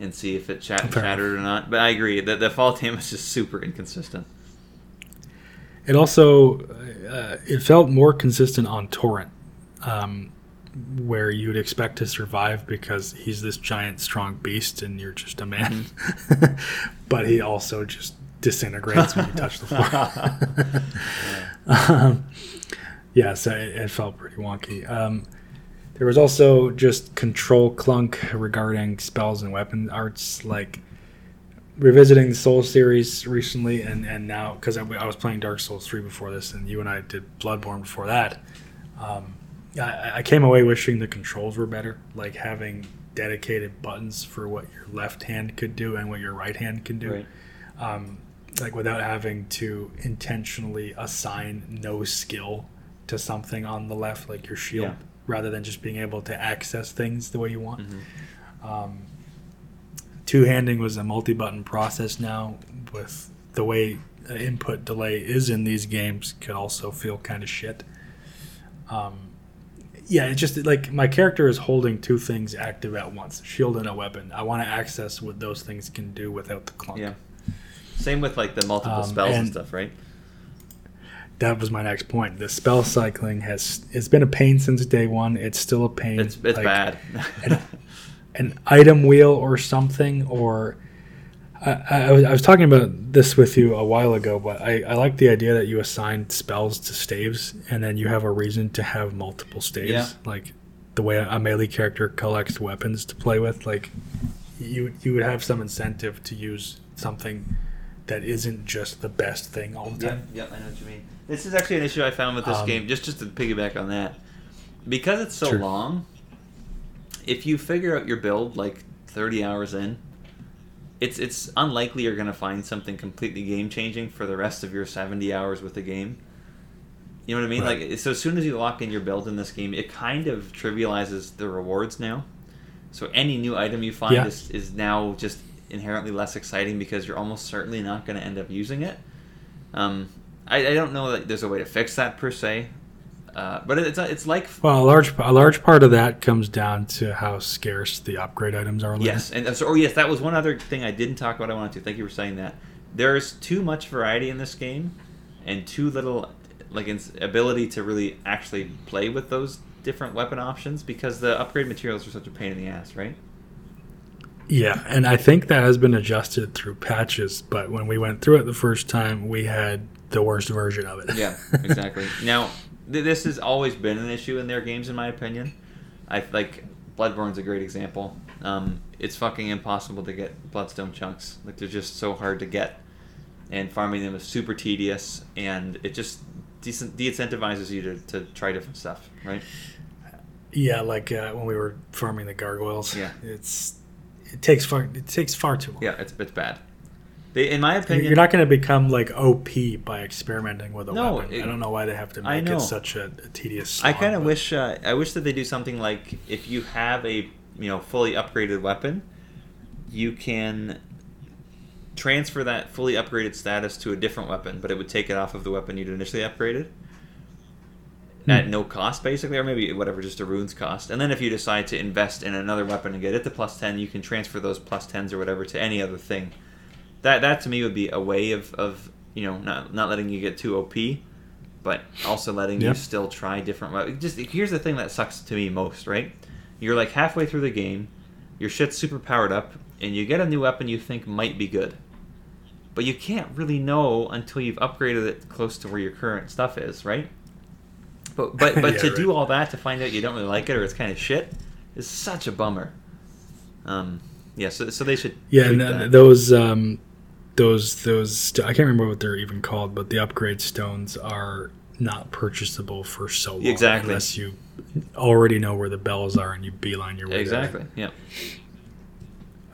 and see if it shattered or not. But I agree that the fall damage is super inconsistent. It also it felt more consistent on Torrent. Where you'd expect to survive because he's this giant strong beast and you're just a man. But he also just disintegrates when you touch the floor. So it felt pretty wonky. There was also just control clunk regarding spells and weapon arts, revisiting the Souls series recently and now, because I was playing Dark Souls 3 before this and you and I did Bloodborne before that. I came away wishing the controls were better, having dedicated buttons for what your left hand could do and what your right hand can do, right. Without having to intentionally assign no skill to something on the left, like your shield, rather than just being able to access things the way you want. Mm-hmm. Two-handing was a multi-button process now with the way input delay is in these games could also feel kind of shit. It's just my character is holding two things active at once, a shield and a weapon. I want to access what those things can do without the clunk. Yeah. Same with the multiple spells and stuff, right? That was my next point. The spell cycling has been a pain since day one. It's still a pain. It's bad. an item wheel or something, or I was talking about this with you a while ago, but I like the idea that you assign spells to staves and then you have a reason to have multiple staves. Yeah. Like the way a melee character collects weapons to play with, like you would have some incentive to use something that isn't just the best thing all the time. Yep, I know what you mean. This is actually an issue I found with this game, just to piggyback on that. Because it's so long, if you figure out your build like 30 hours in, it's unlikely you're going to find something completely game-changing for the rest of your 70 hours with the game. You know what I mean? Right. Like, so as soon as you lock in your build in this game, it kind of trivializes the rewards now. So any new item you find is now just inherently less exciting because you're almost certainly not going to end up using it. I don't know that there's a way to fix that per se, but it's like... Well, a large part of that comes down to how scarce the upgrade items are. Yes, and so, that was one other thing I didn't talk about I wanted to. Thank you for saying that. There's too much variety in this game and too little ability to really actually play with those different weapon options because the upgrade materials are such a pain in the ass, right? Yeah, and I think that has been adjusted through patches, but when we went through it the first time, we had the worst version of it. Yeah, exactly. Now, this has always been an issue in their games, in my opinion. Bloodborne's a great example. It's fucking impossible to get Bloodstone chunks. Like, they're just so hard to get, and farming them is super tedious, and it just de-incentivizes you to try different stuff, right? Yeah, when we were farming the gargoyles, it takes far too long. Yeah, it's bad. In my opinion, you're not going to become OP by experimenting with a weapon. I don't know why they have to make it such a tedious slog. I kind of wish that they do something like, if you have a fully upgraded weapon, you can transfer that fully upgraded status to a different weapon, but it would take it off of the weapon you'd initially upgraded at no cost, basically, or maybe whatever, just a rune's cost. And then if you decide to invest in another weapon and get it to +10, you can transfer those +10s or whatever to any other thing. That to me would be a way of not letting you get too OP, but also letting you still try different weapons. Just here's the thing that sucks to me most, right? You're halfway through the game, your shit's super powered up, and you get a new weapon you think might be good. But you can't really know until you've upgraded it close to where your current stuff is, right? But to do all that to find out you don't really like it or it's kind of shit is such a bummer. So they should... Yeah, and those I can't remember what they're even called, but the upgrade stones are not purchasable for so long. Exactly. Unless you already know where the bells are and you beeline your way there. Exactly, yeah.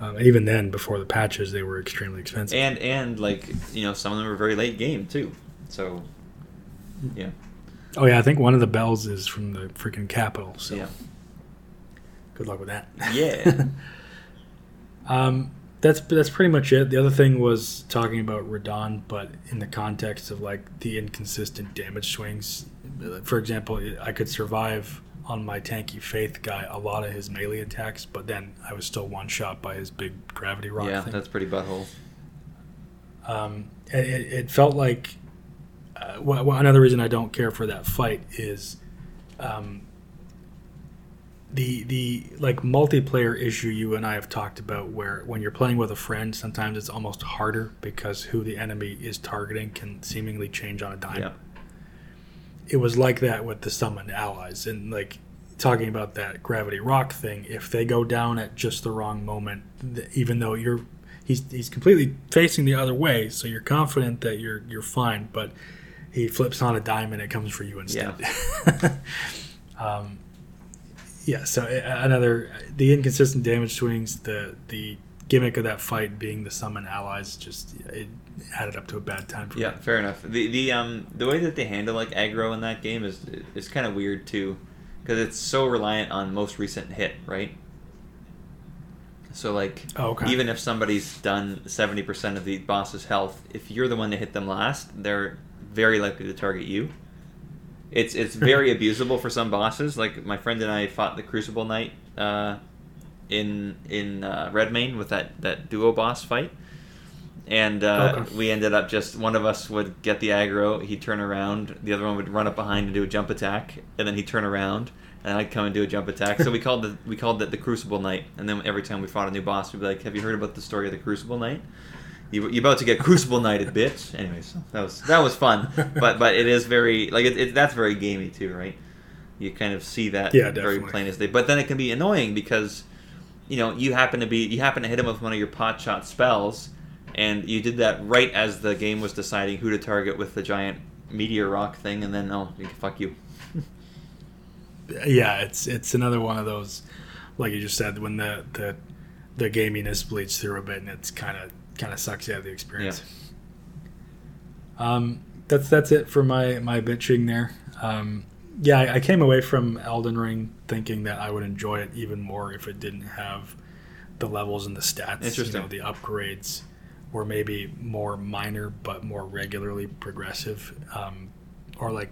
And even then, before the patches, they were extremely expensive. And some of them were very late game, too. So, yeah. Oh, yeah, I think one of the bells is from the freaking capital. So, yeah. Good luck with that. Yeah. That's pretty much it. The other thing was talking about Radahn, but in the context of, the inconsistent damage swings. For example, I could survive on my tanky Faith guy a lot of his melee attacks, but then I was still one-shot by his big gravity rock thing. That's pretty butthole. It felt like... another reason I don't care for that fight is the multiplayer issue you and I have talked about, where when you're playing with a friend, sometimes it's almost harder because who the enemy is targeting can seemingly change on a dime. Yeah. It was like that with the summoned allies, and talking about that gravity rock thing, if they go down at just the wrong moment, even though he's completely facing the other way, so you're confident that you're fine, but he flips on a dime and it comes for you instead. Yeah. So the inconsistent damage swings, the gimmick of that fight being the summon allies, just it added up to a bad time for me. Yeah, fair enough. The way that they handle aggro in that game is kind of weird too, because it's so reliant on most recent hit, right? So even if somebody's done 70% of the boss's health, if you're the one that hit them last, they're very likely to target you. It's very abusable for some bosses. My friend and I fought the Crucible Knight in Redmane with that duo boss fight, and we ended up just one of us would get the aggro, he'd turn around, the other one would run up behind and do a jump attack, and then he'd turn around and I'd come and do a jump attack. So we called that the Crucible Night. And then every time we fought a new boss, we'd be like, "Have you heard about the story of the Crucible Night? You're about to get Crucible Knighted, bitch." Anyways, that was fun. But it is very like that's very gamey too, right? You kind of see that very plain as day. But then it can be annoying because you happen to hit him with one of your pot shot spells, and you did that right as the game was deciding who to target with the giant meteor rock thing, and then fuck you. Yeah, it's another one of those, like you just said, when the gaminess bleeds through a bit, and it's kind of sucks you out of the experience. Yeah. That's it for my bitching there. I came away from Elden Ring thinking that I would enjoy it even more if it didn't have the levels and the stats. Interesting. The upgrades were maybe more minor but more regularly progressive, or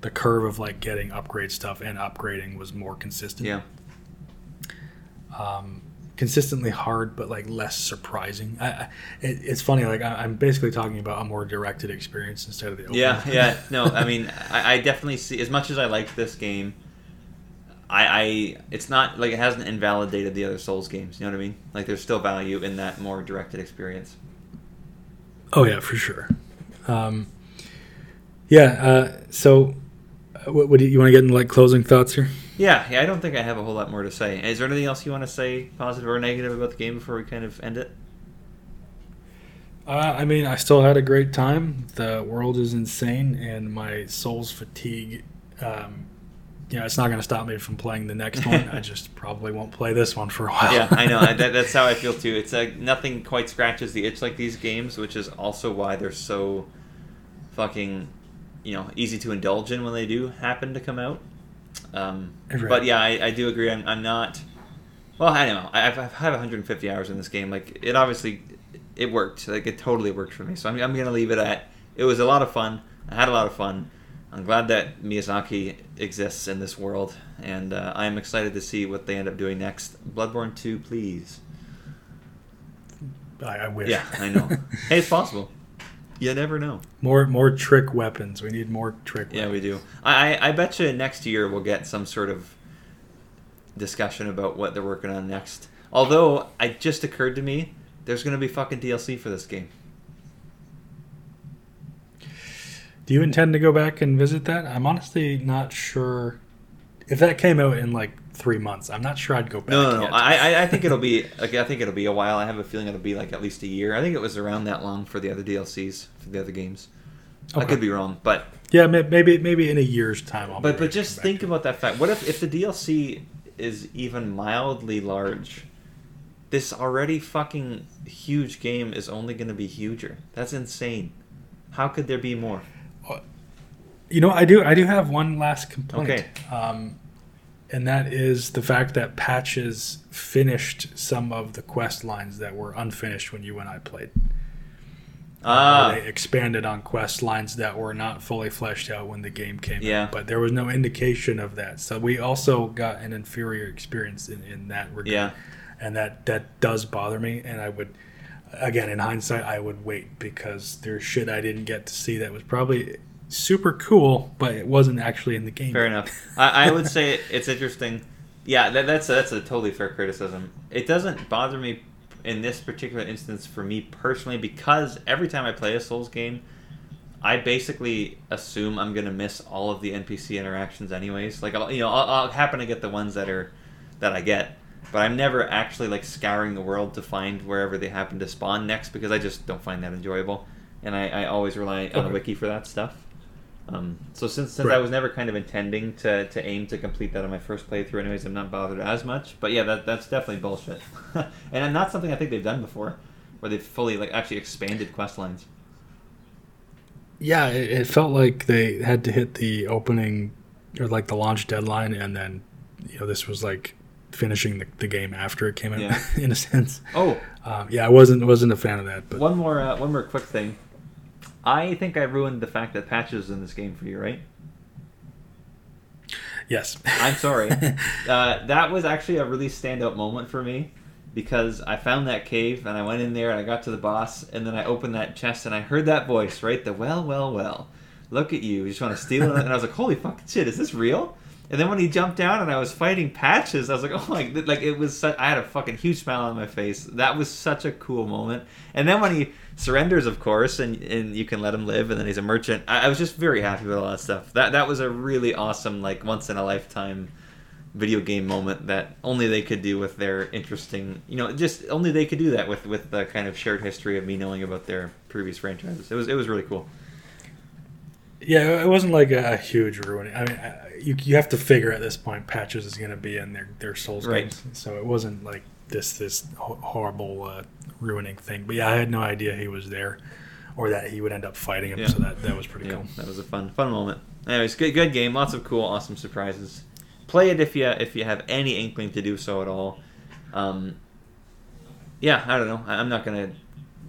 the curve of like getting upgrade stuff and upgrading was more consistent. Yeah. Consistently hard, but like less surprising. It's funny. Like I'm basically talking about a more directed experience instead of the open. Yeah. No, I mean, I definitely see. As much as I liked this game, I it's not like it hasn't invalidated the other Souls games. You know what I mean? Like there's still value in that more directed experience. Oh yeah, for sure. So, what do you want to get into, like, closing thoughts here? Yeah, I don't think I have a whole lot more to say. Is there anything else you want to say, positive or negative, about the game before we kind of end it? I still had a great time. The world is insane, and my Souls fatigue, it's not going to stop me from playing the next one. I just probably won't play this one for a while. Yeah, I know. That's how I feel, too. It's like nothing quite scratches the itch like these games, which is also why they're so fucking, easy to indulge in when they do happen to come out. Right. But yeah, I do agree. I'm not. Well, I don't know. I've had 150 hours in this game. Like it obviously, it worked. Like it totally worked for me. So I'm gonna leave it at. It was a lot of fun. I had a lot of fun. I'm glad that Miyazaki exists in this world, and I'm excited to see what they end up doing next. Bloodborne 2, please. I wish. Yeah, I know. Hey, it's possible. You never know. More trick weapons. We need more trick weapons. Yeah, we do. I bet you next year we'll get some sort of discussion about what they're working on next. Although, it just occurred to me, there's going to be fucking DLC for this game. Do you intend to go back and visit that? I'm honestly not sure. If that came out in like 3 months, I'm not sure I'd go back. No. I think it'll be like a while. I have a feeling it'll be like at least a year. I think it was around that long for the other DLCs for the other games. Okay. I could be wrong, but yeah, maybe in a year's time. But just think about that fact. What if the DLC is even mildly large? This already fucking huge game is only going to be huger. That's insane. How could there be more? I do have one last complaint. Okay. And that is the fact that patches finished some of the quest lines that were unfinished when you and I played. They expanded on quest lines that were not fully fleshed out when the game came out. But there was no indication of that. So we also got an inferior experience in that regard. Yeah. And that does bother me. And I would, again, in hindsight, I would wait because there's shit I didn't get to see that was probably super cool, but it wasn't actually in the game. Fair enough. I would say it's interesting. Yeah, that's a totally fair criticism. It doesn't bother me in this particular instance for me personally because every time I play a Souls game, I basically assume I'm going to miss all of the NPC interactions anyways. Like, I'll happen to get the ones that I get, but I'm never actually like scouring the world to find wherever they happen to spawn next because I just don't find that enjoyable. And I always rely on a wiki for that stuff. So since right. I was never kind of intending to aim to complete that on my first playthrough anyways, I'm not bothered as much. But yeah, that's definitely bullshit. And not something I think they've done before, where they've fully like actually expanded quest lines. Yeah, it felt like they had to hit the opening or like the launch deadline and then this was like finishing the game after it came out in a sense. Oh. I wasn't a fan of that. But one more quick thing. I think I ruined the fact that patches in this game for you, right? Yes. I'm sorry. That was actually a really standout moment for me because I found that cave and I went in there and I got to the boss and then I opened that chest and I heard that voice, right? The well, look at you. You just want to steal it. And I was like, holy fucking shit, is this real? And then when he jumped down and I was fighting Patches, I was like, oh my, like it was such, I had a fucking huge smile on my face. That was such a cool moment. And then when he surrenders, of course, and you can let him live, and then he's a merchant. I was just very happy with all that stuff. That was a really awesome, like, once in a lifetime video game moment that only they could do with their interesting, you know, just only they could do that with the kind of shared history of me knowing about their previous franchises. It was really cool. Yeah, it wasn't like a huge ruining. I mean, you have to figure at this point Patches is going to be in their Souls games. So it wasn't like this horrible ruining thing. But yeah, I had no idea he was there or that he would end up fighting him. Yeah. So that was pretty cool. That was a fun moment. Anyways, good game. Lots of cool, awesome surprises. Play it if you have any inkling to do so at all. Yeah, I don't know. I'm not going to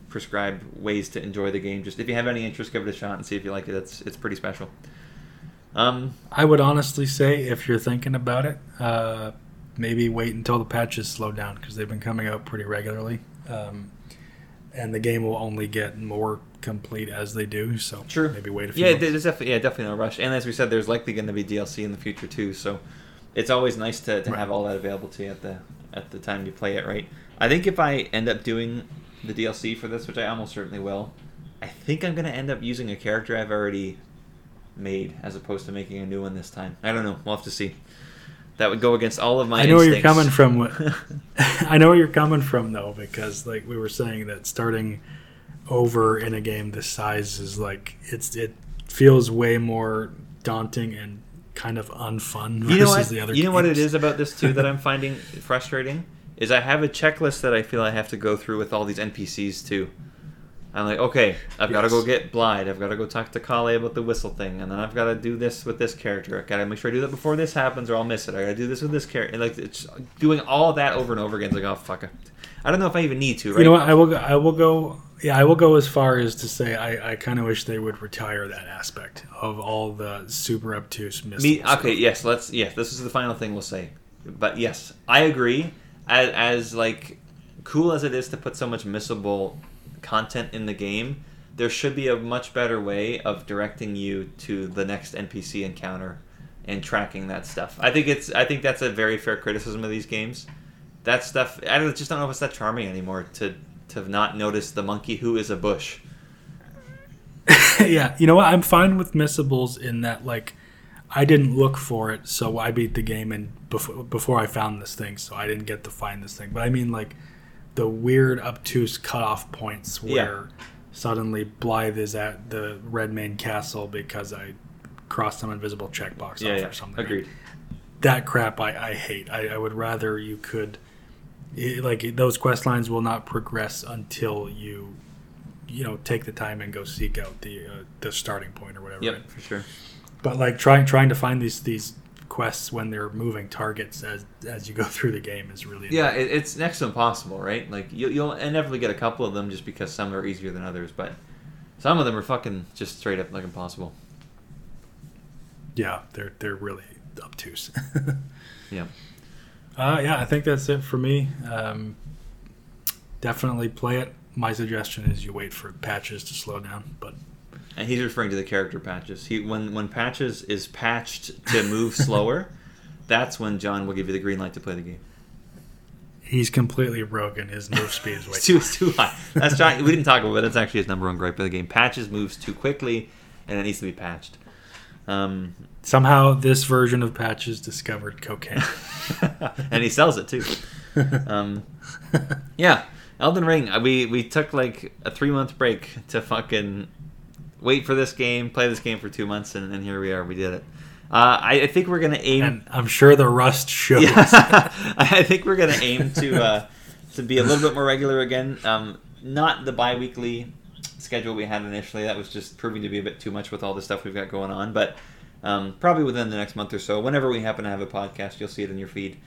prescribe ways to enjoy the game. Just if you have any interest, give it a shot and see if you like it. It's pretty special. I would honestly say if you're thinking about it, maybe wait until the patches slow down, because they've been coming out pretty regularly, and the game will only get more complete as they do. So true. Maybe wait a few months. There's definitely no rush. And as we said, there's likely going to be DLC in the future too, so it's always nice to have all that available to you at the time you play it, right? I think if I end up doing the DLC for this, which I almost certainly will, I think I'm going to end up using a character I've already made as opposed to making a new one this time. I don't know. We'll have to see. That would go against all of my instincts. I know where you're coming from, though, because like we were saying, that starting over in a game this size is like it feels way more daunting and kind of unfun versus the other games. You know what it is about this too that I'm finding frustrating? Is I have a checklist that I feel I have to go through with all these NPCs too. I'm like, okay, I've got to go get Blyde. I've got to go talk to Kale about the whistle thing, and then I've got to do this with this character. I've got to make sure I do that before this happens, or I'll miss it. I got to do this with this character. And like, it's doing all that over and over again. It's like, oh fuck, I don't know if I even need to. Right? You know what? I will go. Yeah, I will go as far as to say I kind of wish they would retire that aspect of all the super obtuse mistakes. Okay, yes, let's. Yes, this is the final thing we'll say. But yes, I agree. As like cool as it is to put so much missable content in the game, there should be a much better way of directing you to the next NPC encounter and tracking that stuff. I think that's a very fair criticism of these games. That stuff, I just don't know if it's that charming anymore to not notice the monkey who is a bush. Yeah, you know what? I'm fine with missables in that, like, I didn't look for it, so I beat the game and before I found this thing, so I didn't get to find this thing. But I mean, like, the weird, obtuse cutoff points where suddenly Blythe is at the Redmane Castle because I crossed some invisible checkbox off or something. Agreed. That crap I hate. I would rather you could... like, those quest lines will not progress until you take the time and go seek out the starting point or whatever. Yep, right? For sure. But like trying to find these quests when they're moving targets as you go through the game is really annoying. It's next to impossible, right? Like you'll inevitably get a couple of them just because some are easier than others, but some of them are fucking just straight up like impossible. Yeah, they're really obtuse. Yeah. I think that's it for me. Definitely play it. My suggestion is you wait for patches to slow down, but. And he's referring to the character Patches. When Patches is patched to move slower, that's when John will give you the green light to play the game. He's completely broken. His move speed is way too high. That's John. We didn't talk about it. That's actually his number one gripe of the game. Patches moves too quickly, and it needs to be patched. Somehow this version of Patches discovered cocaine. And he sells it, too. Yeah. Elden Ring. We took like a 3-month break to fucking... wait for this game, play this game for 2 months, and here we are. We did it. I think we're going to aim... And I'm sure the rust shows. Yeah. I think we're going to aim to be a little bit more regular again. Not the bi-weekly schedule we had initially. That was just proving to be a bit too much with all the stuff we've got going on. But probably within the next month or so, whenever we happen to have a podcast, you'll see it in your feed.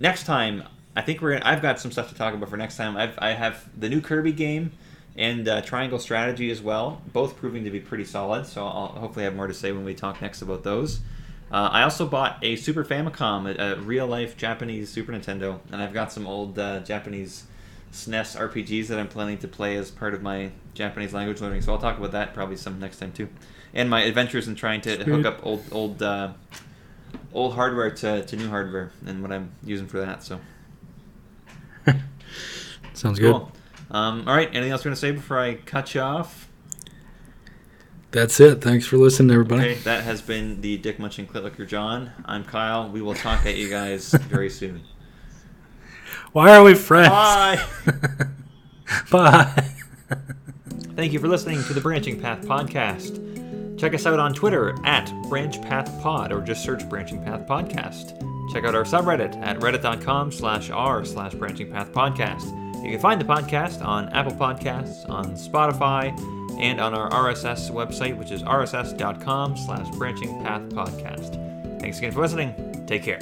Next time, I think I've got some stuff to talk about for next time. I have the new Kirby game. And Triangle Strategy as well, both proving to be pretty solid, so I'll hopefully have more to say when we talk next about those. I also bought a Super Famicom, a real-life Japanese Super Nintendo, and I've got some old Japanese SNES RPGs that I'm planning to play as part of my Japanese language learning, so I'll talk about that probably some next time too. And my adventures in trying to hook up old old hardware to new hardware and what I'm using for that. So sounds cool. Good. All right. Anything else you want to say before I cut you off? That's it. Thanks for listening, everybody. Okay, that has been the Dick Munching Clicker John. I'm Kyle. We will talk at you guys very soon. Why are we friends? Bye. Bye. Thank you for listening to the Branching Path Podcast. Check us out on Twitter at Branch Path Pod, or just search Branching Path Podcast. Check out our subreddit at reddit.com/r/Branching Path Podcast. You can find the podcast on Apple Podcasts, on Spotify, and on our RSS website, which is rss.com/Branching Path Podcast. Thanks again for listening. Take care.